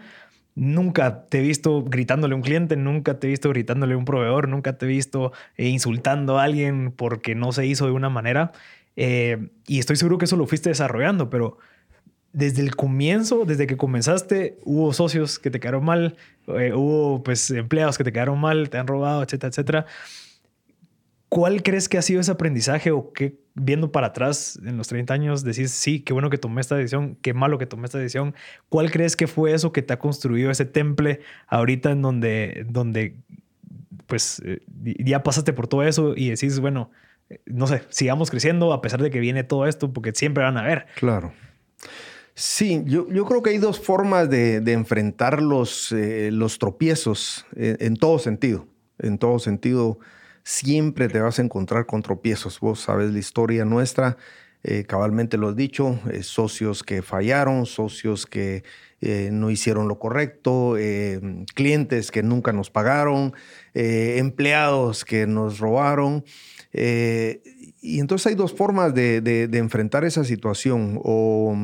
Nunca te he visto gritándole a un cliente, nunca te he visto gritándole a un proveedor, nunca te he visto eh, insultando a alguien porque no se hizo de una manera. Eh, y estoy seguro que eso lo fuiste desarrollando, pero... Desde el comienzo, desde que comenzaste, hubo socios que te quedaron mal, eh, hubo, pues, empleados que te quedaron mal, te han robado, etcétera, etcétera. ¿Cuál crees que ha sido ese aprendizaje o qué, viendo para atrás en los treinta años, decís, sí, qué bueno que tomé esta decisión, qué malo que tomé esta decisión? ¿Cuál crees que fue eso que te ha construido ese temple ahorita en donde, donde pues, eh, ya pasaste por todo eso y decís, bueno, no sé, sigamos creciendo a pesar de que viene todo esto, porque siempre van a haber? Claro. Sí, yo, yo creo que hay dos formas de, de enfrentar los, eh, los tropiezos eh, en todo sentido. En todo sentido, siempre te vas a encontrar con tropiezos. Vos sabes la historia nuestra, eh, cabalmente lo has dicho, eh, socios que fallaron, socios que eh, no hicieron lo correcto, eh, clientes que nunca nos pagaron, eh, empleados que nos robaron. Eh, y entonces hay dos formas de, de, de enfrentar esa situación. O...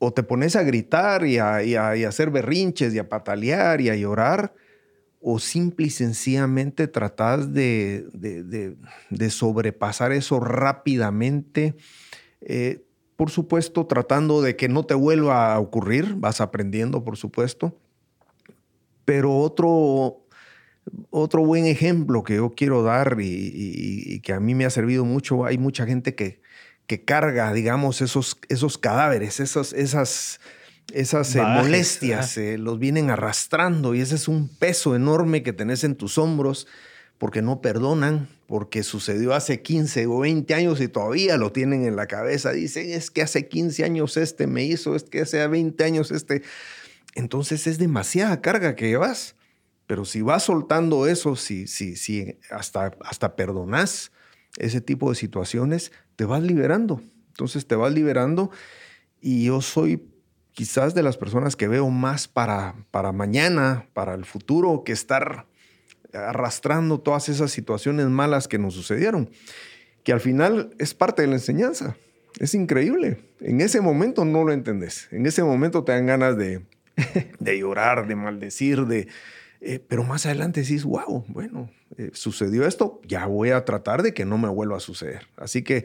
O te pones a gritar y a, y, a, y a hacer berrinches y a patalear y a llorar, o simple y sencillamente tratas de, de, de, de sobrepasar eso rápidamente. Eh, por supuesto, tratando de que no te vuelva a ocurrir, vas aprendiendo, por supuesto. Pero otro, otro buen ejemplo que yo quiero dar y, y, y que a mí me ha servido mucho, hay mucha gente que... que carga, digamos, esos, esos cadáveres, esas, esas, esas eh, molestias, eh, los vienen arrastrando, y ese es un peso enorme que tenés en tus hombros porque no perdonan, porque sucedió hace quince o veinte años y todavía lo tienen en la cabeza. Dicen, es que hace quince años este me hizo, es que hace veinte años este. Entonces es demasiada carga que llevas, pero si vas soltando eso, si, si, si hasta, hasta perdonás ese tipo de situaciones, te vas liberando. Entonces te vas liberando, y yo soy quizás de las personas que veo más para, para mañana, para el futuro, que estar arrastrando todas esas situaciones malas que nos sucedieron, que al final es parte de la enseñanza. Es increíble. En ese momento no lo entendés. En ese momento te dan ganas de, de llorar, de maldecir, de... Eh, pero más adelante decís, wow, bueno, eh, sucedió esto, ya voy a tratar de que no me vuelva a suceder. Así que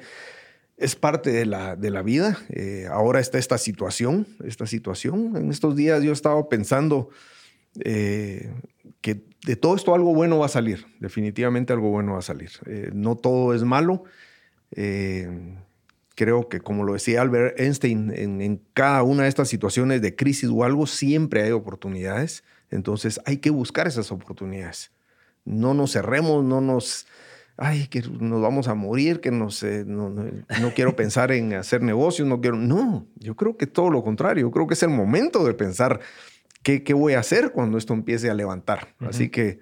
es parte de la, de la vida. Eh, ahora está esta situación, esta situación. En estos días yo estaba pensando eh, que de todo esto algo bueno va a salir. Definitivamente algo bueno va a salir. Eh, no todo es malo. Eh, creo que, como lo decía Albert Einstein, en, en cada una de estas situaciones de crisis o algo, siempre hay oportunidades. Entonces hay que buscar esas oportunidades. No nos cerremos, no nos... Ay, que nos vamos a morir, que no sé, no, no, no quiero pensar en hacer negocios, no quiero... No, yo creo que todo lo contrario. Yo creo que es el momento de pensar qué, qué voy a hacer cuando esto empiece a levantar. Uh-huh. Así que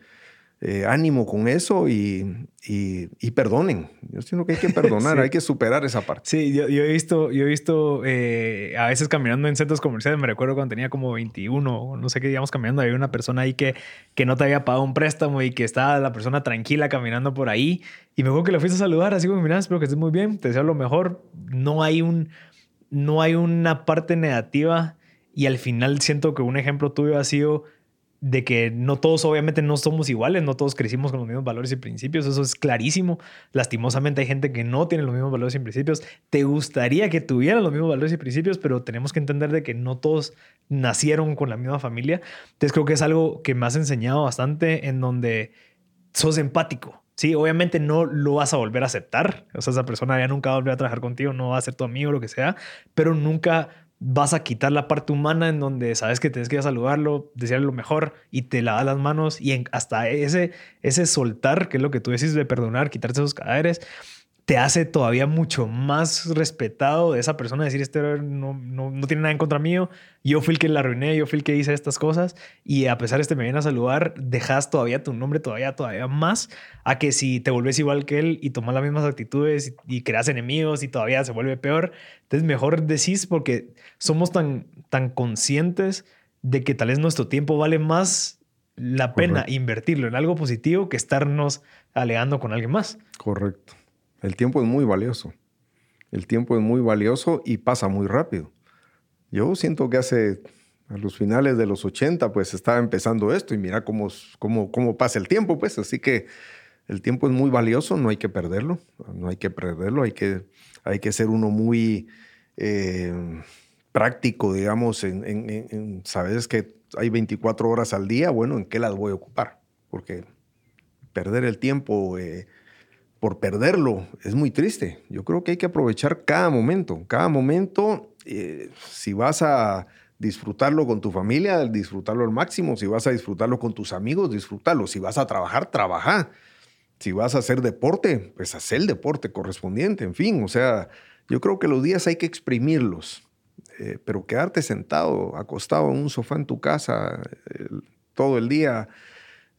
eh, ánimo con eso y, y, y perdonen. Yo siento que hay que perdonar, sí. Hay que superar esa parte. Sí, yo, yo he visto, yo he visto eh, a veces caminando en centros comerciales, me recuerdo cuando tenía como veintiuno, no sé qué, digamos, caminando, había una persona ahí que, que no te había pagado un préstamo y que estaba la persona tranquila caminando por ahí. Y me acuerdo que le fuiste a saludar, así como, mira, espero que estés muy bien, te deseo lo mejor. No hay un, no hay una parte negativa. Y al final siento que un ejemplo tuyo ha sido de que no todos, obviamente, no somos iguales. No todos crecimos con los mismos valores y principios. Eso es clarísimo. Lastimosamente hay gente que no tiene los mismos valores y principios. Te gustaría que tuvieran los mismos valores y principios, pero tenemos que entender de que no todos nacieron con la misma familia. Entonces creo que es algo que me has enseñado bastante, en donde sos empático. Sí, obviamente no lo vas a volver a aceptar. O sea, esa persona ya nunca va a volver a trabajar contigo, no va a ser tu amigo, lo que sea. Pero nunca... vas a quitar la parte humana, en donde sabes que tienes que ir a saludarlo, desearle lo mejor y te lavas las manos. Y en, hasta ese, ese soltar, que es lo que tú decís de perdonar, quitarse esos cadáveres, te hace todavía mucho más respetado de esa persona. Decir, este no, no, no tiene nada en contra mío. Yo fui el que la arruiné, yo fui el que hice estas cosas. Y a pesar de este me viene a saludar, dejas todavía tu nombre todavía, todavía más, a que si te volvés igual que él y tomas las mismas actitudes y, y creas enemigos y todavía se vuelve peor. Entonces mejor decís, porque somos tan, tan conscientes de que tal vez nuestro tiempo vale más la pena Correcto. Invertirlo en algo positivo que estarnos alegando con alguien más. Correcto. El tiempo es muy valioso. El tiempo es muy valioso y pasa muy rápido. Yo siento que hace, a los finales de los ochenta, pues estaba empezando esto y mira cómo, cómo, cómo pasa el tiempo, pues. Así que el tiempo es muy valioso, no hay que perderlo. No hay que perderlo, hay que, hay que ser uno muy eh, práctico, digamos. En, en, en, ¿sabes que hay veinticuatro horas al día? Bueno, ¿en qué las voy a ocupar? Porque perder el tiempo... Eh, por perderlo, es muy triste. Yo creo que hay que aprovechar cada momento. Cada momento, eh, si vas a disfrutarlo con tu familia, disfrutarlo al máximo. Si vas a disfrutarlo con tus amigos, disfrutarlo. Si vas a trabajar, trabaja. Si vas a hacer deporte, pues haz el deporte correspondiente. En fin, o sea, yo creo que los días hay que exprimirlos. Eh, pero quedarte sentado, acostado en un sofá en tu casa eh, todo el día,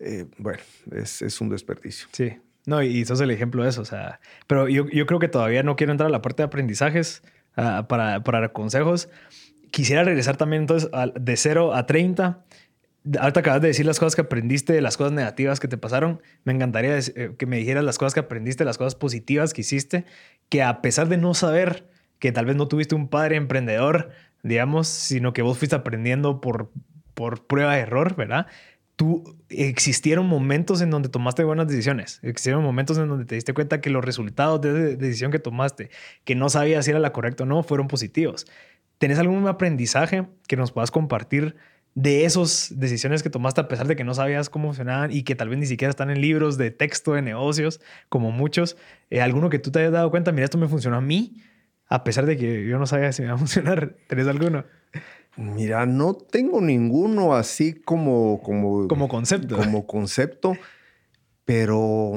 eh, bueno, es, es un desperdicio. Sí. No, y sos el ejemplo de eso. O sea, pero yo, yo creo que todavía no quiero entrar a la parte de aprendizajes uh, para, para consejos. Quisiera regresar también entonces a, de cero a treinta. Ahorita acabas de decir las cosas que aprendiste, las cosas negativas que te pasaron. Me encantaría eh, que me dijeras las cosas que aprendiste, las cosas positivas que hiciste, que a pesar de no saber que tal vez no tuviste un padre emprendedor, digamos, sino que vos fuiste aprendiendo por, por prueba de error, ¿verdad? Tú, existieron momentos en donde tomaste buenas decisiones. Existieron momentos en donde te diste cuenta que los resultados de esa decisión que tomaste, que no sabías si era la correcta o no, fueron positivos. ¿Tenés algún aprendizaje que nos puedas compartir de esas decisiones que tomaste a pesar de que no sabías cómo funcionaban y que tal vez ni siquiera están en libros de texto de negocios, como muchos? Eh, ¿Alguno que tú te hayas dado cuenta? Mira, esto me funcionó a mí, a pesar de que yo no sabía si me iba a funcionar. ¿Tenés alguno? Mira, no tengo ninguno así como... Como, como concepto. Como concepto, pero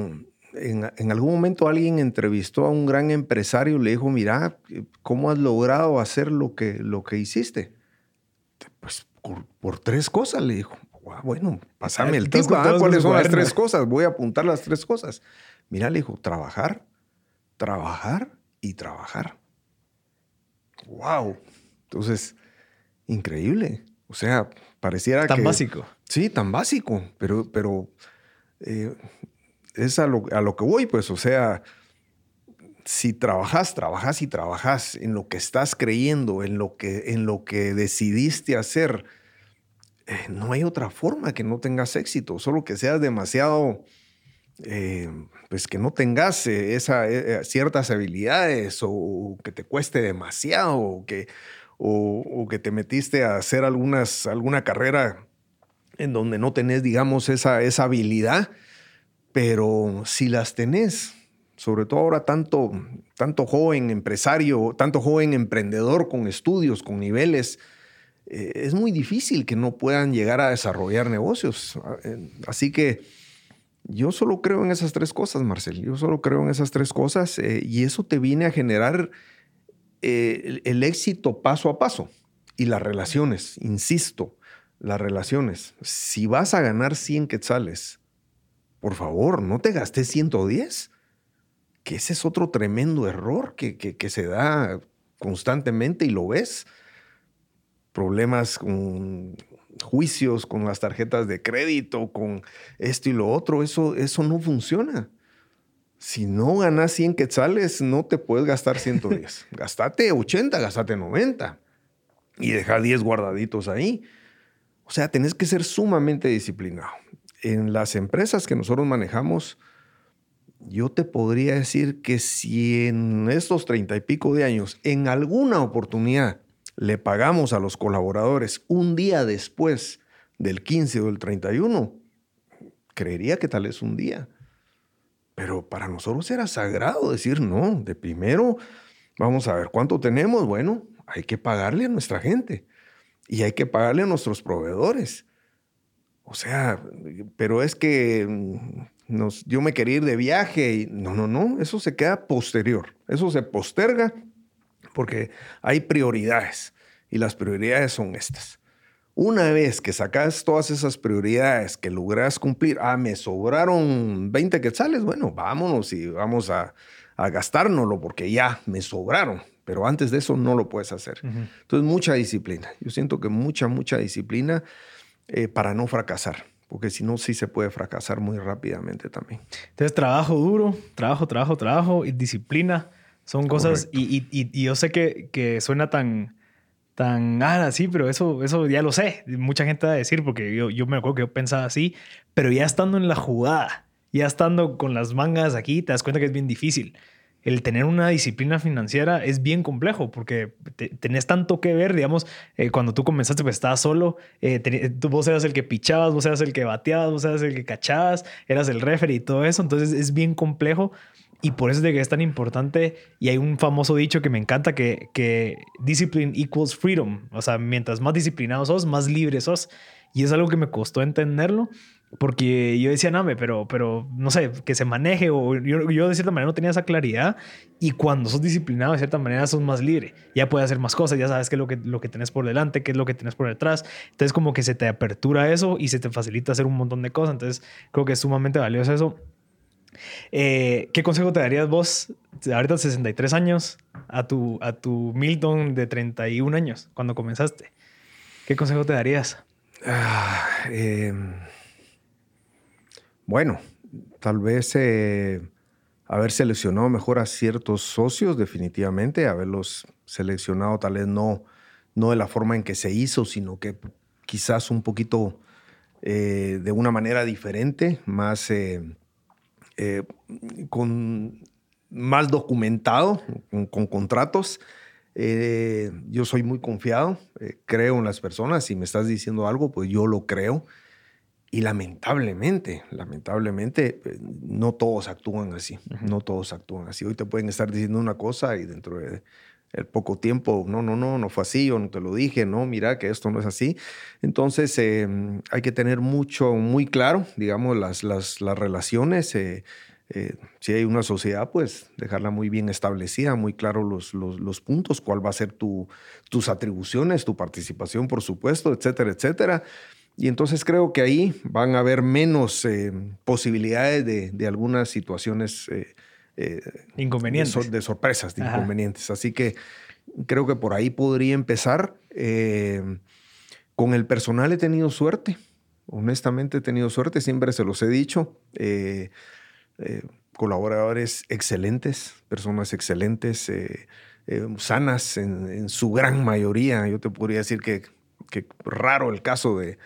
en, en algún momento alguien entrevistó a un gran empresario y le dijo, mira, ¿cómo has logrado hacer lo que, lo que hiciste? Pues por, por tres cosas, le dijo. Bueno, pásame el tip, ah, ¿cuáles son las tres cosas? Voy a apuntar las tres cosas. Mira, le dijo, trabajar, trabajar y trabajar. ¡Wow! Entonces... increíble. O sea, pareciera tan que... Tan básico. Sí, tan básico. Pero, pero eh, es a lo, a lo que voy, pues. O sea, si trabajas, trabajas y trabajas en lo que estás creyendo, en lo que, en lo que decidiste hacer, eh, no hay otra forma que no tengas éxito. Solo que seas demasiado... Eh, pues que no tengas eh, esa, eh, ciertas habilidades o, o que te cueste demasiado o que... O, o que te metiste a hacer algunas, alguna carrera en donde no tenés, digamos, esa, esa habilidad, pero si las tenés, sobre todo ahora tanto, tanto joven empresario, tanto joven emprendedor con estudios, con niveles, eh, es muy difícil que no puedan llegar a desarrollar negocios. Así que yo solo creo en esas tres cosas, Marcel. Yo solo creo en esas tres cosas eh, y eso te viene a generar eh, el, el éxito paso a paso. Y las relaciones, insisto, las relaciones. Si vas a ganar cien quetzales, por favor, no te gastes ciento diez. Que ese es otro tremendo error que, que, que se da constantemente y lo ves. Problemas con juicios, con las tarjetas de crédito, con esto y lo otro. Eso, eso no funciona. Si no ganas cien quetzales, no te puedes gastar ciento diez. Gastate ochenta, gastate noventa. Y deja diez guardaditos ahí. O sea, tenés que ser sumamente disciplinado. En las empresas que nosotros manejamos, yo te podría decir que si en estos treinta y pico de años, en alguna oportunidad, le pagamos a los colaboradores un día después del quince o del treinta y uno, creería que tal vez un día. Pero para nosotros era sagrado decir, no, de primero, vamos a ver cuánto tenemos. Bueno, hay que pagarle a nuestra gente y hay que pagarle a nuestros proveedores. O sea, pero es que nos, yo me quería ir de viaje. Y no, no, no. Eso se queda posterior. Eso se posterga porque hay prioridades. Y las prioridades son estas. Una vez que sacas todas esas prioridades, que logras cumplir, ah, me sobraron veinte quetzales. Bueno, vámonos y vamos a, a gastárnoslo porque ya me sobraron. Pero antes de eso no lo puedes hacer. Uh-huh. Entonces, mucha disciplina. Yo siento que mucha, mucha disciplina. Eh, para no fracasar, porque si no, sí se puede fracasar muy rápidamente también. Entonces, trabajo duro, trabajo, trabajo, trabajo y disciplina son cosas. Y, y, y yo sé que, que suena tan, tan ah, así, pero eso, eso ya lo sé. Mucha gente va a decir, porque yo, yo me acuerdo que yo pensaba así, pero ya estando en la jugada, ya estando con las mangas aquí, te das cuenta que es bien difícil. El tener una disciplina financiera es bien complejo porque te, tenés tanto que ver, digamos, eh, cuando tú comenzaste pues estabas solo, eh, ten, tú, vos eras el que pichabas, vos eras el que bateabas, vos eras el que cachabas, eras el referee y todo eso, entonces es bien complejo y por eso es de que es tan importante y hay un famoso dicho que me encanta que, que discipline equals freedom, o sea, mientras más disciplinado sos, más libre sos y es algo que me costó entenderlo. Porque yo decía, name, pero, pero no sé, que se maneje. O yo, yo de cierta manera no tenía esa claridad. Y cuando sos disciplinado, de cierta manera sos más libre. Ya puedes hacer más cosas, ya sabes qué es lo que, lo que tenés por delante, qué es lo que tenés por detrás. Entonces como que se te apertura eso y se te facilita hacer un montón de cosas. Entonces creo que es sumamente valioso eso. Eh, ¿Qué consejo te darías vos, ahorita sesenta y tres años, a tu, a tu Milton de treinta y un años, cuando comenzaste? ¿Qué consejo te darías? Ah, eh... Bueno, tal vez eh, haber seleccionado mejor a ciertos socios, definitivamente, haberlos seleccionado tal vez no, no de la forma en que se hizo, sino que quizás un poquito eh, de una manera diferente, más, eh, eh, con, más documentado, con, con contratos. Eh, yo soy muy confiado, eh, creo en las personas. Si me estás diciendo algo, pues yo lo creo. Y lamentablemente, lamentablemente, no todos actúan así. Uh-huh. No todos actúan así. Hoy te pueden estar diciendo una cosa y dentro de el poco tiempo, no, no, no, no fue así, yo no te lo dije, no, mira que esto no es así. Entonces, eh, hay que tener mucho, muy claro, digamos, las, las, las relaciones. Eh, eh, si hay una sociedad, pues dejarla muy bien establecida, muy claro los, los, los puntos, cuál va a ser tu, tus atribuciones, tu participación, por supuesto, etcétera, etcétera. Y entonces creo que ahí van a haber menos eh, posibilidades de, de algunas situaciones eh, eh, inconvenientes. De, so, de sorpresas, de Ajá. inconvenientes. Así que creo que por ahí podría empezar. Eh, con el personal he tenido suerte. Honestamente he tenido suerte. Siempre se los he dicho. Eh, eh, colaboradores excelentes, personas excelentes, eh, eh, sanas en, en su gran mayoría. Yo te podría decir que, que raro el caso de...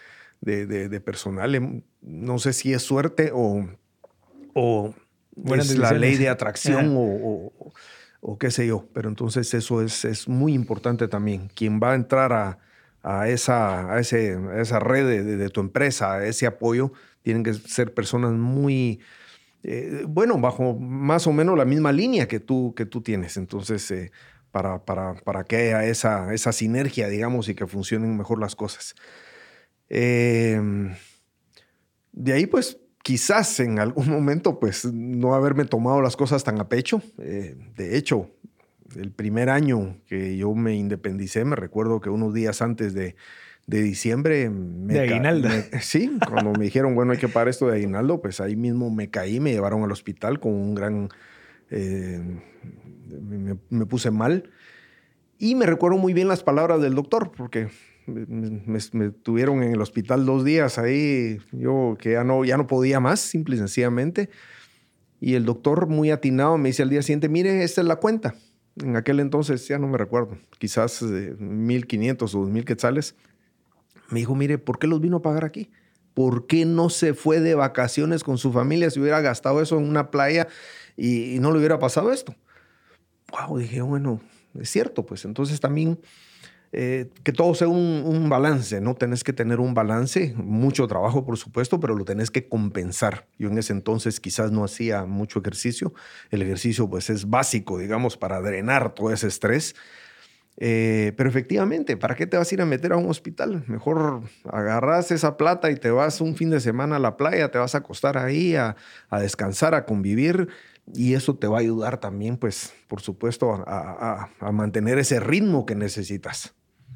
De, de, de personal, no sé si es suerte o, o es la ley de atracción o, o, o qué sé yo, pero entonces eso es, es muy importante también. Quien va a entrar a, a esa, a ese, a esa red de, de, de tu empresa, a ese apoyo, tienen que ser personas muy, eh, bueno, bajo más o menos la misma línea que tú, que tú tienes. Entonces, eh, para, para, para que haya esa, esa sinergia, digamos, y que funcionen mejor las cosas. Eh, de ahí, pues, quizás en algún momento, pues, no haberme tomado las cosas tan a pecho. Eh, de hecho, el primer año que yo me independicé, me recuerdo que unos días antes de, de diciembre... Me ¿De aguinaldo? Me, sí, cuando me dijeron, bueno, hay que pagar esto de aguinaldo, pues ahí mismo me caí, me llevaron al hospital con un gran... Eh, me, me puse mal. Y me recuerdo muy bien las palabras del doctor, porque me, me, me tuvieron en el hospital dos días ahí, yo que ya no, ya no podía más, simple y sencillamente. Y el doctor, muy atinado, me dice al día siguiente, mire, esta es la cuenta. En aquel entonces, ya no me recuerdo, quizás eh, mil quinientos o dos mil quetzales. Me dijo, mire, ¿por qué los vino a pagar aquí? ¿Por qué no se fue de vacaciones con su familia si hubiera gastado eso en una playa y, y no le hubiera pasado esto? Wow, dije, bueno, es cierto, pues. Entonces también eh, que todo sea un, un balance, ¿no? Tenés que tener un balance, mucho trabajo, por supuesto, pero lo tenés que compensar. Yo en ese entonces quizás no hacía mucho ejercicio. El ejercicio, pues, es básico, digamos, para drenar todo ese estrés. Eh, pero efectivamente, ¿para qué te vas a ir a meter a un hospital? Mejor agarras esa plata y te vas un fin de semana a la playa, te vas a acostar ahí a, a descansar, a convivir. Y eso te va a ayudar también, pues, por supuesto, a, a, a mantener ese ritmo que necesitas.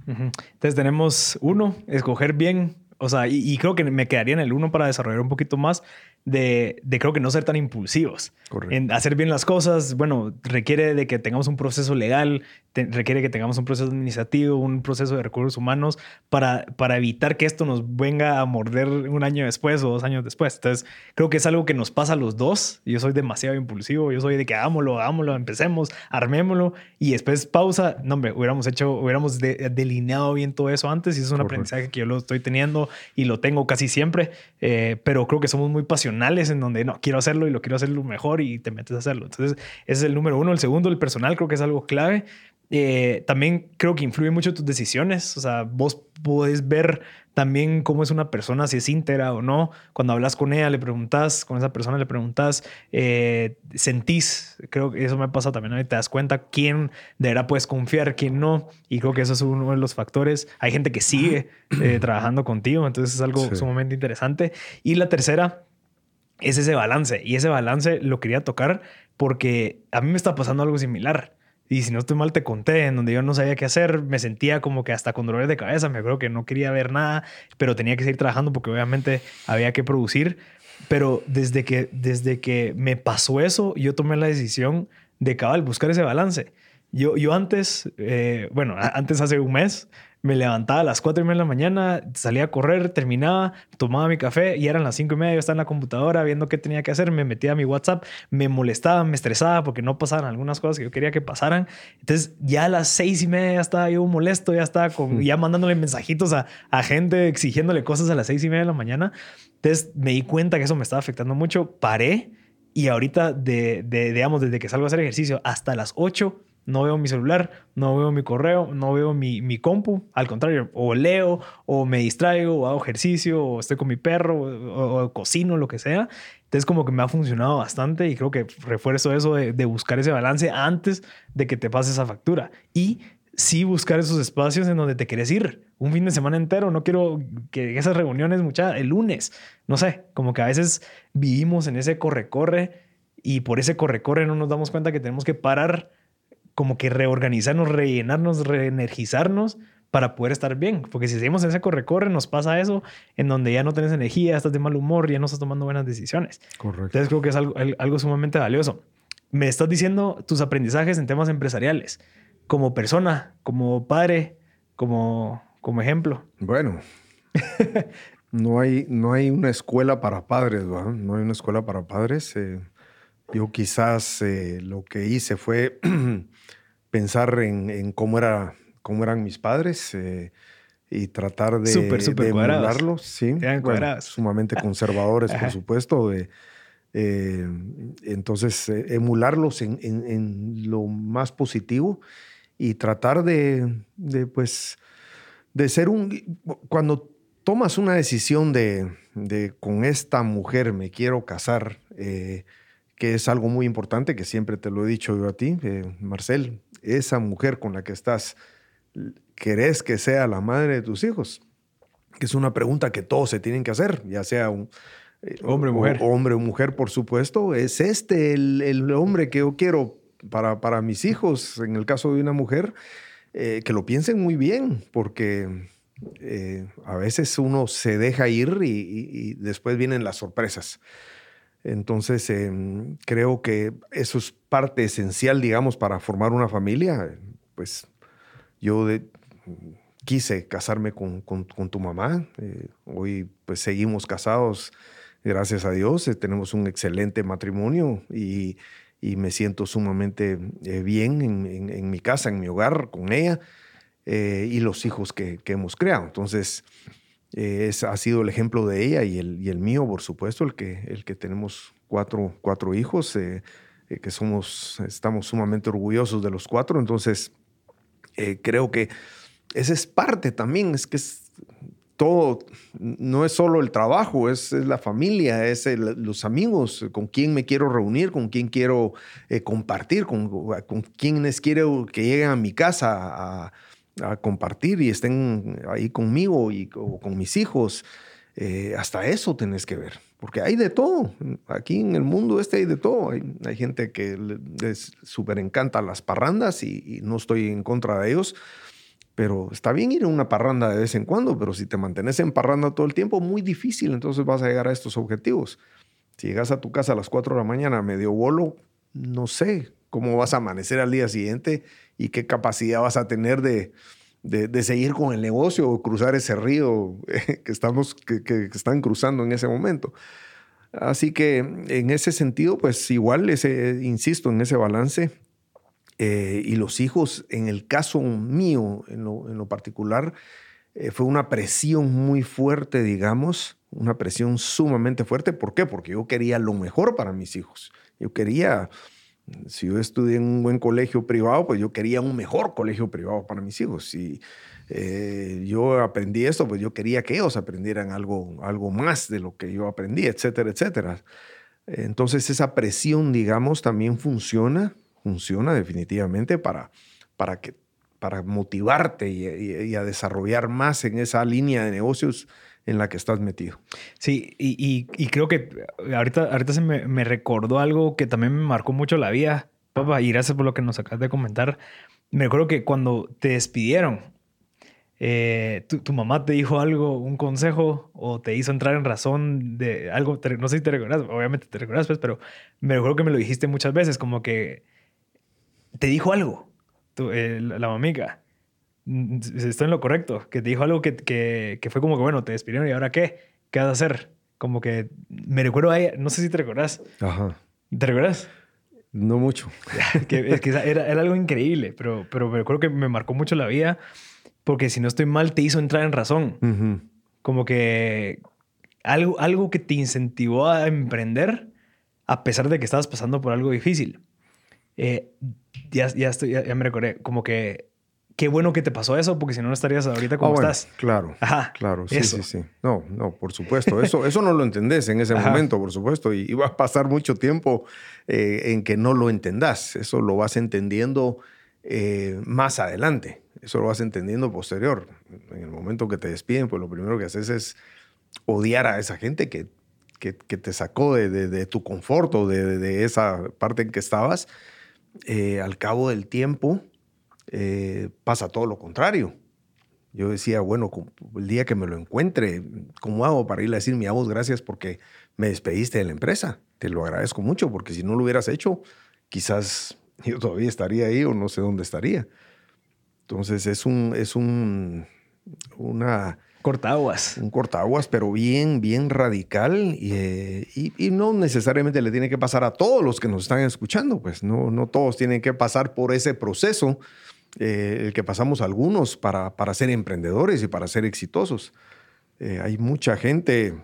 Uh-huh. Entonces tenemos uno, escoger bien. O sea, y, y creo que me quedaría en el uno para desarrollar un poquito más de, de creo que no ser tan impulsivos. Correcto. En hacer bien las cosas, bueno, requiere de que tengamos un proceso legal, te, requiere que tengamos un proceso administrativo, un proceso de recursos humanos para, para evitar que esto nos venga a morder un año después o dos años después. Entonces, creo que es algo que nos pasa a los dos. Yo soy demasiado impulsivo. Yo soy de que hagámoslo, hagámoslo, empecemos, armémoslo y después pausa. No, hombre, hubiéramos hecho, hubiéramos de, delineado bien todo eso antes y es un Correcto. Aprendizaje que yo lo estoy teniendo y lo tengo casi siempre, eh, pero creo que somos muy pasionales en donde no, quiero hacerlo y lo quiero hacer lo mejor y te metes a hacerlo. Entonces, ese es el número uno. El segundo, el personal, creo que es algo clave. Eh, también creo que influye mucho tus decisiones. O sea, vos podés ver también cómo es una persona, si es íntegra o no. Cuando hablas con ella, le preguntas, con esa persona le preguntas, eh, sentís, creo que eso me pasa también, ¿no? Te das cuenta quién de verdad puedes confiar, quién no. Y creo que eso es uno de los factores. Hay gente que sigue eh, trabajando contigo, entonces es algo sí. sumamente interesante. Y la tercera es ese balance. Y ese balance lo quería tocar porque a mí me está pasando algo similar. Y si no estoy mal, te conté, en donde yo no sabía qué hacer, me sentía como que hasta con dolores de cabeza, me acuerdo que no quería ver nada, pero tenía que seguir trabajando porque obviamente había que producir. Pero desde que, desde que me pasó eso, yo tomé la decisión de cabal, buscar ese balance. Yo, yo antes, eh, bueno, antes hace un mes, me levantaba a las cuatro y media de la mañana, salía a correr, terminaba, tomaba mi café y eran las cinco y media, yo estaba en la computadora viendo qué tenía que hacer, me metía a mi WhatsApp, me molestaba, me estresaba porque no pasaban algunas cosas que yo quería que pasaran. Entonces ya a las seis y media ya estaba yo molesto, ya estaba con, ya mandándole mensajitos a, a gente, exigiéndole cosas a las seis y media de la mañana. Entonces me di cuenta que eso me estaba afectando mucho, paré y ahorita, de, de, digamos, desde que salgo a hacer ejercicio hasta las ocho, no veo mi celular, no veo mi correo, no veo mi, mi compu. Al contrario, o leo, o me distraigo, o hago ejercicio, o estoy con mi perro, o, o, o cocino, lo que sea. Entonces como que me ha funcionado bastante y creo que refuerzo eso de, de buscar ese balance antes de que te pase esa factura. Y sí buscar esos espacios en donde te quieres ir un fin de semana entero. No quiero que esas reuniones, mucha, el lunes. No sé, como que a veces vivimos en ese corre-corre y por ese corre-corre no nos damos cuenta que tenemos que parar, como que reorganizarnos, rellenarnos, reenergizarnos para poder estar bien. Porque si seguimos en ese corre-corre, nos pasa eso en donde ya no tienes energía, estás de mal humor, ya no estás tomando buenas decisiones. Correcto. Entonces creo que es algo, algo sumamente valioso. Me estás diciendo tus aprendizajes en temas empresariales, como persona, como padre, como, como ejemplo. Bueno, no hay, no hay una escuela para padres, ¿verdad? No hay una escuela para padres. Eh. Yo quizás eh, lo que hice fue pensar en, en cómo, era, cómo eran mis padres eh, y tratar de, super, super de emularlos. Sí, bueno, sumamente conservadores, por supuesto. De, eh, entonces, eh, emularlos en, en, en lo más positivo y tratar de, de pues, de ser un... Cuando tomas una decisión de, de con esta mujer me quiero casar, eh, que es algo muy importante, que siempre te lo he dicho yo a ti, eh, Marcel, esa mujer con la que estás, ¿querés que sea la madre de tus hijos? Que es una pregunta que todos se tienen que hacer, ya sea un... Hombre o mujer. Hombre o mujer, por supuesto. ¿Es este el, el hombre que yo quiero para, para mis hijos? En el caso de una mujer, eh, que lo piensen muy bien, porque eh, a veces uno se deja ir y, y, y después vienen las sorpresas. Entonces, eh, creo que eso es parte esencial, digamos, para formar una familia. Pues yo de, quise casarme con, con, con tu mamá. Eh, hoy pues seguimos casados. Gracias a Dios, eh, tenemos un excelente matrimonio y, y me siento sumamente eh, bien en, en, en mi casa, en mi hogar, con ella eh, y los hijos que, que hemos creado. Entonces, eh, es, ha sido el ejemplo de ella y el, y el mío, por supuesto, el que, el que tenemos cuatro, cuatro hijos, eh, eh, que somos, estamos sumamente orgullosos de los cuatro. Entonces, eh, creo que esa es parte también, es que es... Todo, no es solo el trabajo, es, es la familia, es el, los amigos, con quién me quiero reunir, con quién quiero eh, compartir, con, con quienes quiero que lleguen a mi casa a, a compartir y estén ahí conmigo y, o con mis hijos. Eh, hasta eso tenés que ver, porque hay de todo. Aquí en el mundo este hay de todo. Hay, hay gente que les súper encanta las parrandas y, y no estoy en contra de ellos. Pero está bien ir a una parranda de vez en cuando, pero si te mantienes en parranda todo el tiempo, muy difícil, entonces vas a llegar a estos objetivos. Si llegas a tu casa a las cuatro de la mañana medio bolo, no sé cómo vas a amanecer al día siguiente y qué capacidad vas a tener de, de, de seguir con el negocio o cruzar ese río que, estamos, que, que están cruzando en ese momento. Así que en ese sentido, pues igual, ese, insisto, en ese balance... Eh, y los hijos, en el caso mío, en lo, en lo particular, eh, fue una presión muy fuerte, digamos, una presión sumamente fuerte. ¿Por qué? Porque yo quería lo mejor para mis hijos. Yo quería, si yo estudié en un buen colegio privado, pues yo quería un mejor colegio privado para mis hijos. Si eh, yo aprendí esto, pues yo quería que ellos aprendieran algo, algo más de lo que yo aprendí, etcétera, etcétera. Entonces esa presión, digamos, también funciona. Funciona definitivamente para, para, que, para motivarte y, y, y a desarrollar más en esa línea de negocios en la que estás metido. Sí, y, y, y creo que ahorita, ahorita se me, me recordó algo que también me marcó mucho la vida, papá, y gracias por lo que nos acabas de comentar. Me acuerdo que cuando te despidieron, eh, tu, tu mamá te dijo algo, un consejo, o te hizo entrar en razón de algo, te, no sé si te recordás, obviamente te recordás, pues, pero me acuerdo que me lo dijiste muchas veces, como que... Te dijo algo, tu, eh, la mamica. Estoy en lo correcto. Que te dijo algo que, que, que fue como que, bueno, te despidieron y ahora qué. ¿Qué vas a hacer? Como que me recuerdo a ella. No sé si te recordás. Ajá. ¿Te recordás? No mucho. que, es que era, era algo increíble, pero, pero me recuerdo que me marcó mucho la vida porque si no estoy mal te hizo entrar en razón. Uh-huh. Como que algo, algo que te incentivó a emprender a pesar de que estabas pasando por algo difícil. Eh, ya, ya, estoy, ya, ya me recordé, como que qué bueno que te pasó eso, porque si no, no estarías ahorita como oh, bueno, estás. Claro, ajá, claro, sí, eso. sí, sí. No, no, por supuesto, eso, eso no lo entendés en ese ajá. momento, por supuesto, y, y vas a pasar mucho tiempo eh, en que no lo entendás, eso lo vas entendiendo eh, más adelante, eso lo vas entendiendo posterior. En el momento que te despiden, pues lo primero que haces es odiar a esa gente que, que, que te sacó de, de, de tu confort o de, de, de esa parte en que estabas. Eh, al cabo del tiempo eh, pasa todo lo contrario. Yo decía, bueno, el día que me lo encuentre, ¿cómo hago para irle a decir, mira vos, gracias porque me despediste de la empresa? Te lo agradezco mucho porque si no lo hubieras hecho, quizás yo todavía estaría ahí o no sé dónde estaría. Entonces es un... Es un una, cortaguas. Un cortaguas, pero bien, bien radical y, eh, y, y no necesariamente le tiene que pasar a todos los que nos están escuchando, pues no, no todos tienen que pasar por ese proceso eh, el que pasamos algunos para, para ser emprendedores y para ser exitosos. Eh, hay mucha gente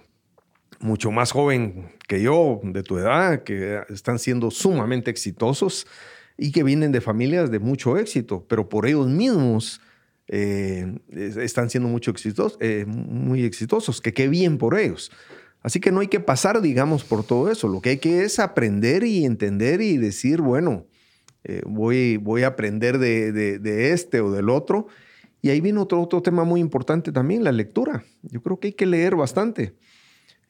mucho más joven que yo, de tu edad, que están siendo sumamente exitosos y que vienen de familias de mucho éxito, pero por ellos mismos eh, están siendo mucho exitosos, eh, muy exitosos, que qué bien por ellos. Así que no hay que pasar, digamos, por todo eso. Lo que hay que es aprender y entender y decir, bueno, eh, voy, voy a aprender de, de, de este o del otro. Y ahí viene otro, otro tema muy importante también, la lectura. Yo creo que hay que leer bastante,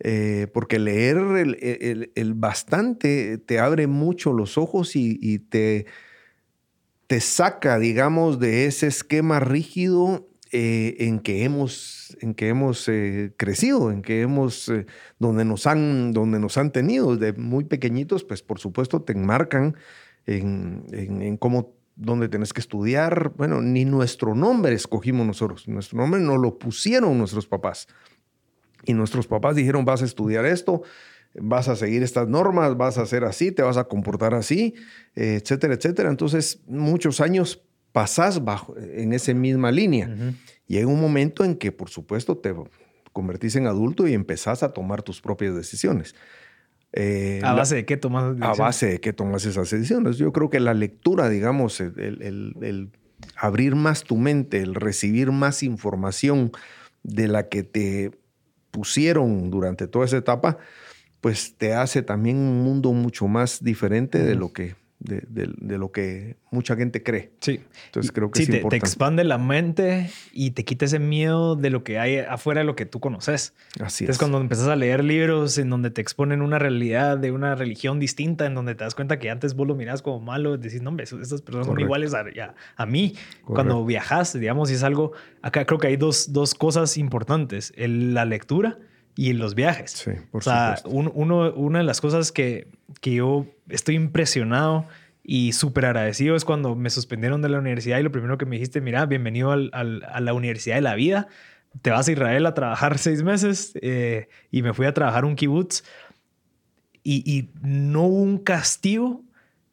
eh, porque leer el, el, el bastante te abre mucho los ojos y, y te, te saca, digamos, de ese esquema rígido eh, en que hemos, en que hemos eh, crecido, en que hemos, eh, donde nos han, donde nos han tenido desde muy pequeñitos. Pues por supuesto te enmarcan en, en, en cómo, donde tenés que estudiar. Bueno, ni nuestro nombre escogimos nosotros. Nuestro nombre nos lo pusieron nuestros papás. Y nuestros papás dijeron, vas a estudiar esto, vas a seguir estas normas, vas a hacer así, te vas a comportar así, etcétera, etcétera. Entonces, muchos años pasás bajo, en esa misma línea. Uh-huh. Y hay un momento en que, por supuesto, te convertís en adulto y empezás a tomar tus propias decisiones. Eh, ¿A base la, de qué tomas decisiones? A base de qué tomas esas decisiones. Yo creo que la lectura, digamos, el, el, el abrir más tu mente, el recibir más información de la que te pusieron durante toda esa etapa, pues te hace también un mundo mucho más diferente de lo que, de, de, de lo que mucha gente cree. Sí. Entonces creo que sí, es te, importante. Te expande la mente y te quita ese miedo de lo que hay afuera de lo que tú conoces. Así Entonces, es. Entonces cuando empiezas a leer libros en donde te exponen una realidad de una religión distinta, en donde te das cuenta que antes vos lo mirabas como malo, decís, no, hombre, estas personas Correcto. Son iguales a, a, a mí. Correcto. Cuando viajas, digamos, y es algo... Acá creo que hay dos, dos cosas importantes. El, la lectura... Y los viajes. Sí, por o sea, un, uno, una de las cosas que, que yo estoy impresionado y súper agradecido es cuando me suspendieron de la universidad y lo primero que me dijiste, mira, bienvenido al, al, a la Universidad de la Vida. Te vas a Israel a trabajar seis meses eh, y me fui a trabajar un kibutz. Y, y no hubo un castigo,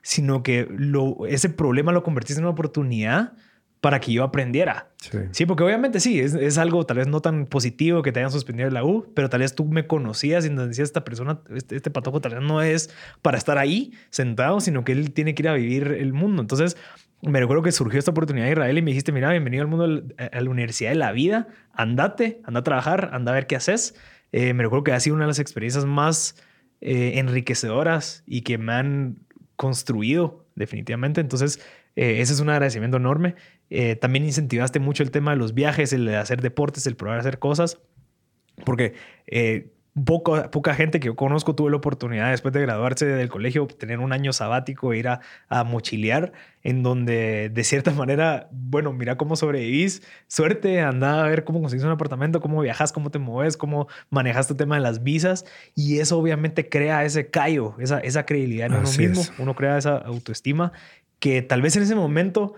sino que lo, ese problema lo convertiste en una oportunidad para que yo aprendiera. Sí, sí, porque obviamente sí, es, es algo tal vez no tan positivo que te hayan suspendido de la U, pero tal vez tú me conocías y decías, esta persona, este, este patojo tal vez no es para estar ahí sentado, sino que él tiene que ir a vivir el mundo. Entonces, me recuerdo que surgió esta oportunidad de Israel y me dijiste, mira, bienvenido al mundo, a la Universidad de la Vida, andate, anda a trabajar, anda a ver qué haces. Eh, me recuerdo que ha sido una de las experiencias más eh, enriquecedoras y que me han construido definitivamente. Entonces, eh, ese es un agradecimiento enorme. Eh, también incentivaste mucho el tema de los viajes, el de hacer deportes, el probar hacer cosas, porque eh, poca, poca gente que yo conozco tuvo la oportunidad después de graduarse del colegio, tener un año sabático e ir a, a mochilear, en donde de cierta manera, bueno, mira cómo sobrevivís, suerte, anda a ver cómo conseguís un apartamento, cómo viajas, cómo te mueves, cómo manejas tu tema de las visas, y eso obviamente crea ese callo, esa, esa credibilidad en uno mismo, uno crea esa autoestima que tal vez en ese momento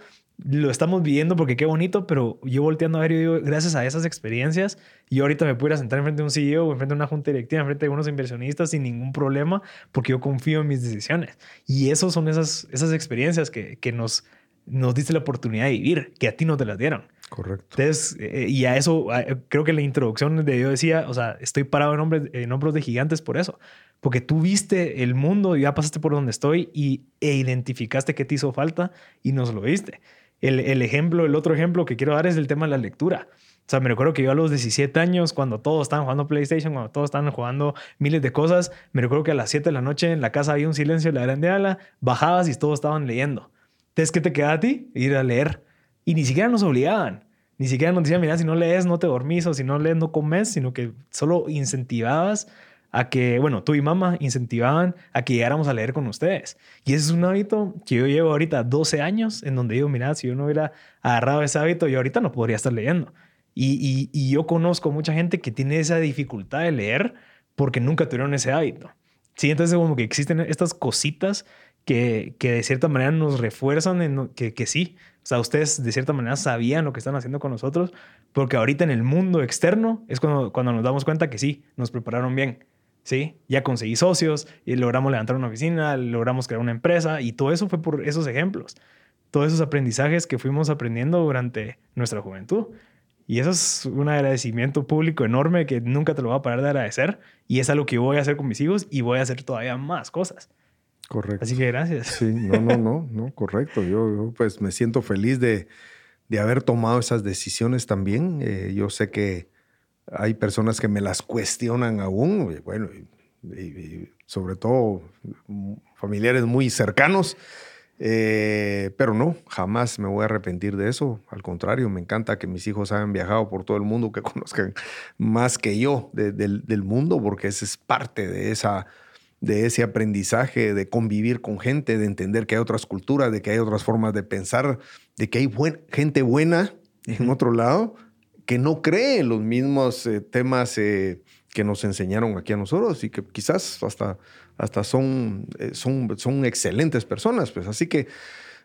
lo estamos viviendo porque qué bonito, pero yo volteando a ver, yo digo, gracias a esas experiencias, yo ahorita me pudiera sentar enfrente de un C E O o enfrente de una junta directiva, enfrente de unos inversionistas sin ningún problema, porque yo confío en mis decisiones. Y esas son esas, esas experiencias que, que nos, nos diste la oportunidad de vivir, que a ti no te las dieron. Correcto. Entonces, eh, y a eso, a, creo que la introducción de yo decía, o sea, estoy parado en, hombres, en hombros de gigantes por eso. Porque tú viste el mundo y ya pasaste por donde estoy y, e identificaste qué te hizo falta y nos lo diste. El, el ejemplo, el otro ejemplo que quiero dar es el tema de la lectura. O sea, me recuerdo que yo a los diecisiete años, cuando todos estaban jugando PlayStation, cuando todos estaban jugando miles de cosas, me recuerdo que a las siete de la noche en la casa había un silencio de la grande ala, bajabas y todos estaban leyendo. Entonces, ¿qué te queda a ti? Ir a leer. Y ni siquiera nos obligaban. Ni siquiera nos decían, mira, si no lees, no te dormís, o si no lees, no comes, sino que solo incentivabas a que, bueno, tú y mamá incentivaban a que llegáramos a leer con ustedes. Y ese es un hábito que yo llevo ahorita doce años, en donde digo, mira, si yo no hubiera agarrado ese hábito, yo ahorita no podría estar leyendo. Y, y, y yo conozco mucha gente que tiene esa dificultad de leer porque nunca tuvieron ese hábito. Sí, entonces como que existen estas cositas que, que de cierta manera nos refuerzan en que, que sí. O sea, ustedes de cierta manera sabían lo que están haciendo con nosotros, porque ahorita en el mundo externo es cuando, cuando nos damos cuenta que sí, nos prepararon bien. ¿Sí? Ya conseguí socios, y logramos levantar una oficina, logramos crear una empresa, y todo eso fue por esos ejemplos, todos esos aprendizajes que fuimos aprendiendo durante nuestra juventud. Y eso es un agradecimiento público enorme que nunca te lo voy a parar de agradecer, y es algo que voy a hacer con mis hijos y voy a hacer todavía más cosas. Correcto. Así que gracias. Sí, no, no, no, no correcto. Yo, yo pues me siento feliz de, de haber tomado esas decisiones también. Eh, yo sé que hay personas que me las cuestionan aún, y bueno, y, y sobre todo familiares muy cercanos, eh, pero no, jamás me voy a arrepentir de eso. Al contrario, me encanta que mis hijos hayan viajado por todo el mundo, que conozcan más que yo de, del, del mundo, porque esa es parte de esa... de ese aprendizaje, de convivir con gente, de entender que hay otras culturas, de que hay otras formas de pensar, de que hay buen, gente buena en otro lado que no cree en los mismos eh, temas eh, que nos enseñaron aquí a nosotros y que quizás hasta, hasta son, eh, son, son excelentes personas. Pues. Así que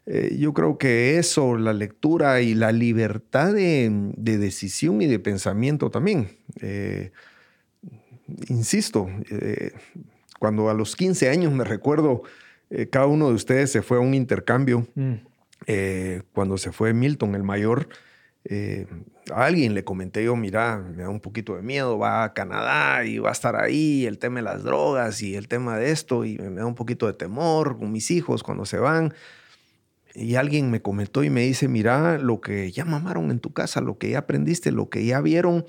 eh, yo creo que eso, la lectura y la libertad de, de decisión y de pensamiento también. Eh, insisto... Eh, Cuando a los quince años, me recuerdo, eh, cada uno de ustedes se fue a un intercambio. Mm. Eh, cuando se fue Milton, el mayor, eh, a alguien le comenté yo, mira, me da un poquito de miedo, va a Canadá y va a estar ahí, el tema de las drogas y el tema de esto, y me da un poquito de temor con mis hijos cuando se van. Y alguien me comentó y me dice, mira, lo que ya mamaron en tu casa, lo que ya aprendiste, lo que ya vieron,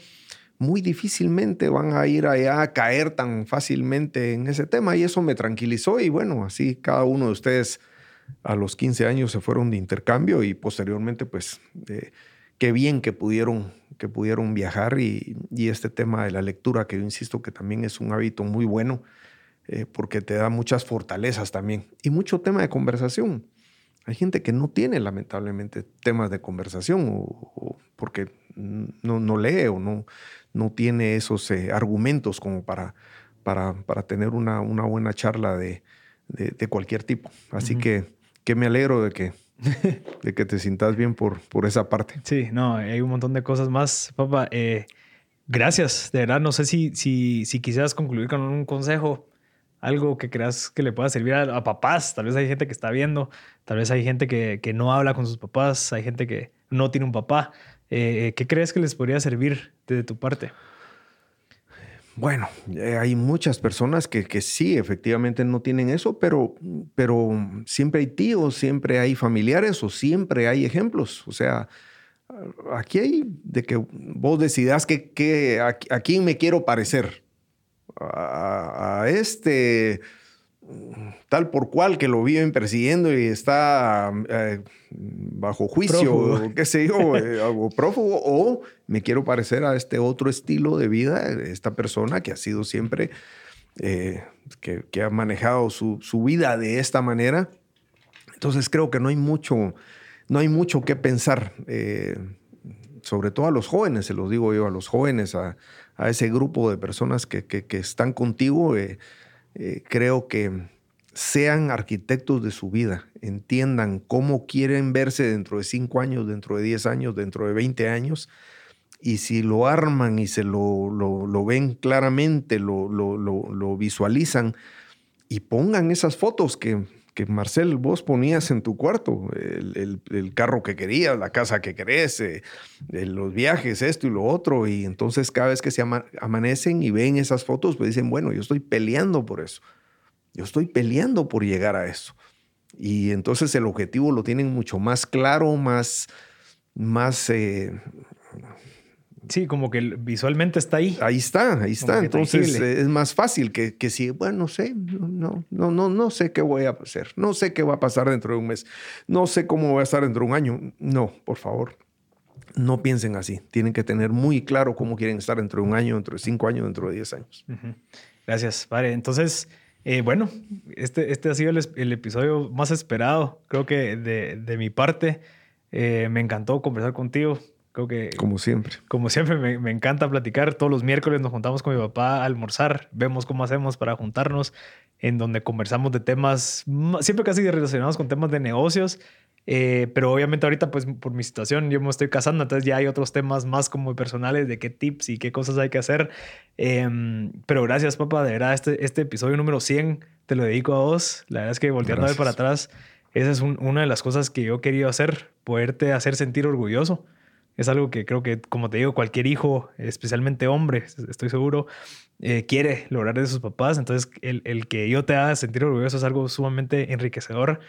muy difícilmente van a ir allá a caer tan fácilmente en ese tema. Y eso me tranquilizó. Y bueno, así cada uno de ustedes a los quince años se fueron de intercambio y posteriormente, pues, eh, qué bien que pudieron, que pudieron viajar. Y, y este tema de la lectura, que yo insisto que también es un hábito muy bueno, eh, porque te da muchas fortalezas también. Y mucho tema de conversación. Hay gente que no tiene, lamentablemente, temas de conversación o, o porque no, no lee o no, no tiene esos eh, argumentos como para, para, para tener una, una buena charla de, de, de cualquier tipo. Así uh-huh. que, que me alegro de que, de que te sientas bien por, por esa parte. Sí, no, hay un montón de cosas más, papá. Eh, gracias, de verdad. No sé si, si, si quisieras concluir con un consejo. Algo que creas que le pueda servir a, a papás. Tal vez hay gente que está viendo, tal vez hay gente que, que no habla con sus papás, hay gente que no tiene un papá. Eh, ¿Qué crees que les podría servir desde tu parte? Bueno, eh, hay muchas personas que, que sí, efectivamente no tienen eso, pero, pero siempre hay tíos, siempre hay familiares o siempre hay ejemplos. O sea, aquí hay de que vos decidas que, que, a, a quién me quiero parecer. A, a este tal por cual que lo viven persiguiendo y está eh, bajo juicio prófugo. O qué sé yo, eh, o prófugo, o me quiero parecer a este otro estilo de vida, esta persona que ha sido siempre, eh, que, que ha manejado su, su vida de esta manera. Entonces creo que no hay mucho, no hay mucho que pensar, eh, sobre todo a los jóvenes, se los digo yo, a los jóvenes, a a ese grupo de personas que, que, que están contigo, eh, eh, creo que sean arquitectos de su vida, entiendan cómo quieren verse dentro de cinco años, dentro de diez años, dentro de veinte años, y si lo arman y se lo, lo, lo ven claramente, lo, lo, lo, lo visualizan, y pongan esas fotos que, que Marcel, vos ponías en tu cuarto, el, el, el carro que querías, la casa que querés, eh, los viajes, esto y lo otro. Y entonces cada vez que se ama- amanecen y ven esas fotos, pues dicen, bueno, yo estoy peleando por eso. Yo estoy peleando por llegar a eso. Y entonces el objetivo lo tienen mucho más claro, más... más eh, sí, como que visualmente está ahí. Ahí está, ahí está. Entonces es más fácil que, que si, bueno, no sé, no, no, no, no sé qué voy a hacer, no sé qué va a pasar dentro de un mes, no sé cómo voy a estar dentro de un año. No, por favor, no piensen así. Tienen que tener muy claro cómo quieren estar dentro de un año, dentro de cinco años, dentro de diez años. Uh-huh. Gracias, padre. Entonces, eh, bueno, este, este ha sido el, el episodio más esperado, creo que de, de mi parte. Eh, me encantó conversar contigo. Creo que, como siempre. Como siempre, me, me encanta platicar. Todos los miércoles nos juntamos con mi papá a almorzar. Vemos cómo hacemos para juntarnos, en donde conversamos de temas, siempre casi relacionados con temas de negocios. Eh, pero obviamente ahorita, pues, por mi situación, yo me estoy casando. Entonces ya hay otros temas más como personales de qué tips y qué cosas hay que hacer. Eh, pero gracias, papá. De verdad, este, este episodio número cien te lo dedico a vos. La verdad es que volteando para atrás, esa es un, una de las cosas que yo he querido hacer. Poderte hacer sentir orgulloso Es algo que creo que, como te digo, cualquier hijo, especialmente hombre, estoy seguro, eh, quiere lograr de sus papás. Entonces, el, el que yo te haga sentir orgulloso es algo sumamente enriquecedor.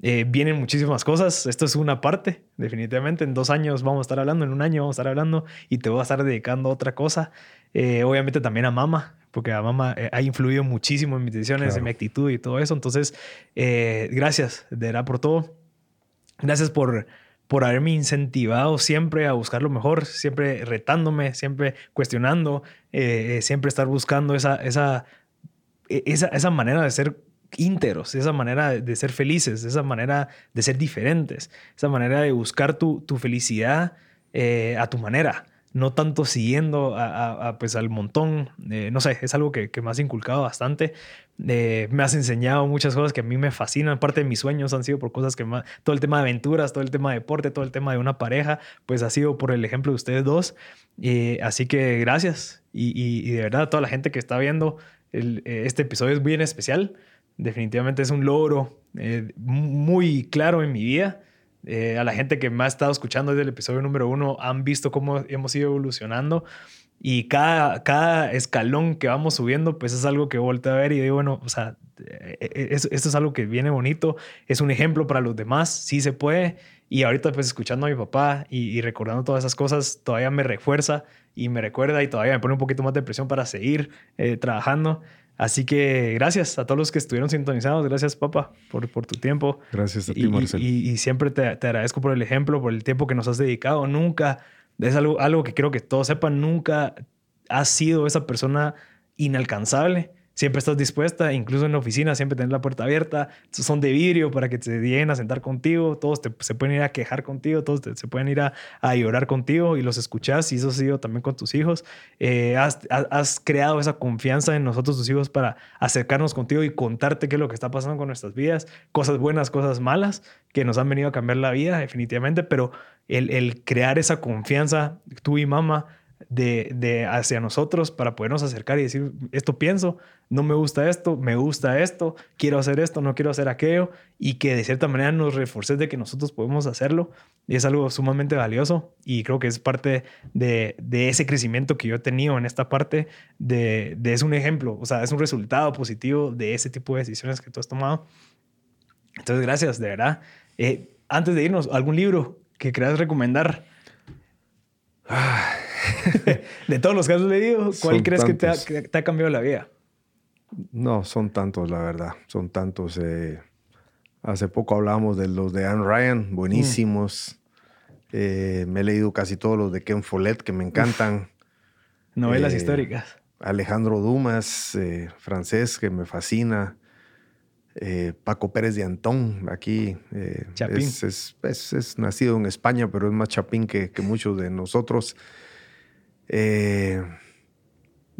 Eh, vienen muchísimas cosas. Esto es una parte, definitivamente. En dos años vamos a estar hablando, en un año vamos a estar hablando y te voy a estar dedicando a otra cosa. Eh, obviamente también a mamá, porque a mamá eh, ha influido muchísimo en mis decisiones, claro, en mi actitud y todo eso. Entonces, eh, gracias de verdad por todo. Gracias por... por haberme incentivado siempre a buscar lo mejor, siempre retándome, siempre cuestionando, eh, siempre estar buscando esa, esa, esa, esa manera de ser íntegros, esa manera de ser felices, esa manera de ser diferentes, esa manera de buscar tu, tu felicidad eh, a tu manera, no tanto siguiendo a, a, a, pues, al montón. Eh, no sé, es algo que, que me has inculcado bastante. Eh, me has enseñado muchas cosas que a mí me fascinan. Parte de mis sueños han sido por cosas que más... Todo el tema de aventuras, todo el tema de deporte, todo el tema de una pareja, pues ha sido por el ejemplo de ustedes dos. Eh, así que gracias. Y, y, y de verdad, a toda la gente que está viendo, el, este episodio es bien especial. Definitivamente es un logro eh, muy claro en mi vida. Eh, a la gente que me ha estado escuchando desde el episodio número uno, han visto cómo hemos ido evolucionando. Y cada, cada escalón que vamos subiendo, pues es algo que volteo a ver y digo, bueno, o sea, esto es algo que viene bonito, es un ejemplo para los demás, sí se puede. Y ahorita pues escuchando a mi papá y, y recordando todas esas cosas, todavía me refuerza y me recuerda y todavía me pone un poquito más de presión para seguir eh, trabajando. Así que gracias a todos los que estuvieron sintonizados. Gracias, papá, por, por tu tiempo. Gracias a ti, y, Marcel. Y, y siempre te, te agradezco por el ejemplo, por el tiempo que nos has dedicado. Nunca... Es algo, algo que creo que todos sepan. Nunca has sido esa persona inalcanzable. Siempre estás dispuesta, incluso en la oficina, siempre tenés la puerta abierta. Son de vidrio para que te lleguen a sentar contigo. Todos te, se pueden ir a quejar contigo. Todos te, se pueden ir a, a llorar contigo y los escuchás. Y eso ha sido también con tus hijos. Eh, has, has, has creado esa confianza en nosotros, tus hijos, para acercarnos contigo y contarte qué es lo que está pasando con nuestras vidas. Cosas buenas, cosas malas, que nos han venido a cambiar la vida, definitivamente. Pero el, el crear esa confianza, tú y mamá, De, de hacia nosotros para podernos acercar y decir, esto pienso, no me gusta esto, me gusta esto, quiero hacer esto, no quiero hacer aquello, y que de cierta manera nos reforces de que nosotros podemos hacerlo. Y es algo sumamente valioso y creo que es parte de, de ese crecimiento que yo he tenido en esta parte de, de es un ejemplo, o sea, es un resultado positivo de ese tipo de decisiones que tú has tomado. Entonces, gracias, de verdad. Eh, antes de irnos, ¿algún libro que quieras recomendar? Ah. De todos los que has leído, ¿cuál son crees que te, ha, que te ha cambiado la vida? No, son tantos, la verdad. Son tantos. Eh, hace poco hablamos de los de Anne Ryan, buenísimos. Mm. Eh, me he leído casi todos los de Ken Follett, que me encantan. Uf. Novelas eh, históricas. Alejandro Dumas, eh, francés, que me fascina. Eh, Paco Pérez de Antón, aquí. Eh, chapín. Es, es, es, es nacido en España, pero es más chapín que, que muchos de nosotros. Eh,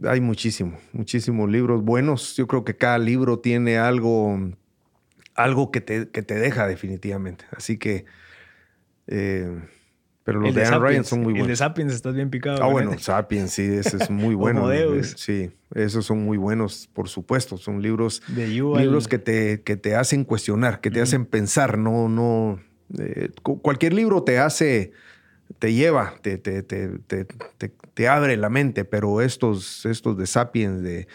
hay muchísimo, muchísimos libros buenos. Yo creo que cada libro tiene algo, algo que te, que te deja definitivamente. Así que, eh, pero los el de, de Anne Ryan son muy buenos. El de Sapiens, estás bien picado. Ah, ¿verdad? Bueno, Sapiens, sí, ese es muy bueno. Sí, esos son muy buenos, por supuesto. Son libros, libros que te, que te hacen cuestionar, que te mm. hacen pensar. No, no, eh, cualquier libro te hace... te lleva, te, te, te, te, te, te abre la mente, pero estos, estos de Sapiens, de,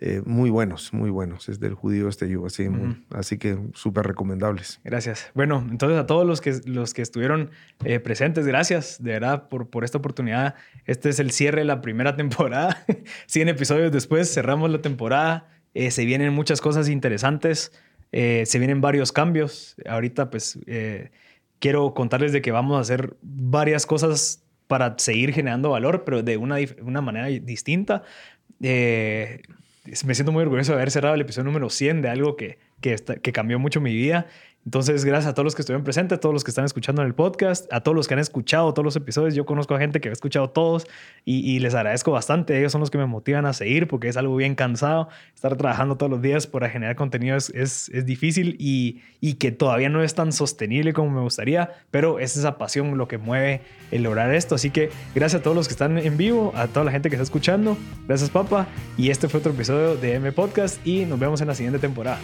eh, muy buenos, muy buenos. Es del judío este Yuval Simon, uh-huh. Así que súper recomendables. Gracias. Bueno, entonces a todos los que, los que estuvieron eh, presentes, gracias de verdad por, por esta oportunidad. Este es el cierre de la primera temporada. cien episodios después cerramos la temporada. Eh, se vienen muchas cosas interesantes, eh, se vienen varios cambios. Ahorita pues... Eh, Quiero contarles de que vamos a hacer varias cosas para seguir generando valor, pero de una, una manera distinta. Eh, me siento muy orgulloso de haber cerrado el episodio número cien de algo que, que, está, que cambió mucho mi vida. Entonces, gracias a todos los que estuvieron presentes, a todos los que están escuchando en el podcast, a todos los que han escuchado todos los episodios. Yo conozco a gente que ha escuchado todos y, y les agradezco bastante. Ellos son los que me motivan a seguir porque es algo bien cansado. Estar trabajando todos los días para generar contenido es, es, es difícil y, y que todavía no es tan sostenible como me gustaría, pero es esa pasión lo que mueve el lograr esto. Así que gracias a todos los que están en vivo, a toda la gente que está escuchando. Gracias, papá. Y este fue otro episodio de M Podcast y nos vemos en la siguiente temporada.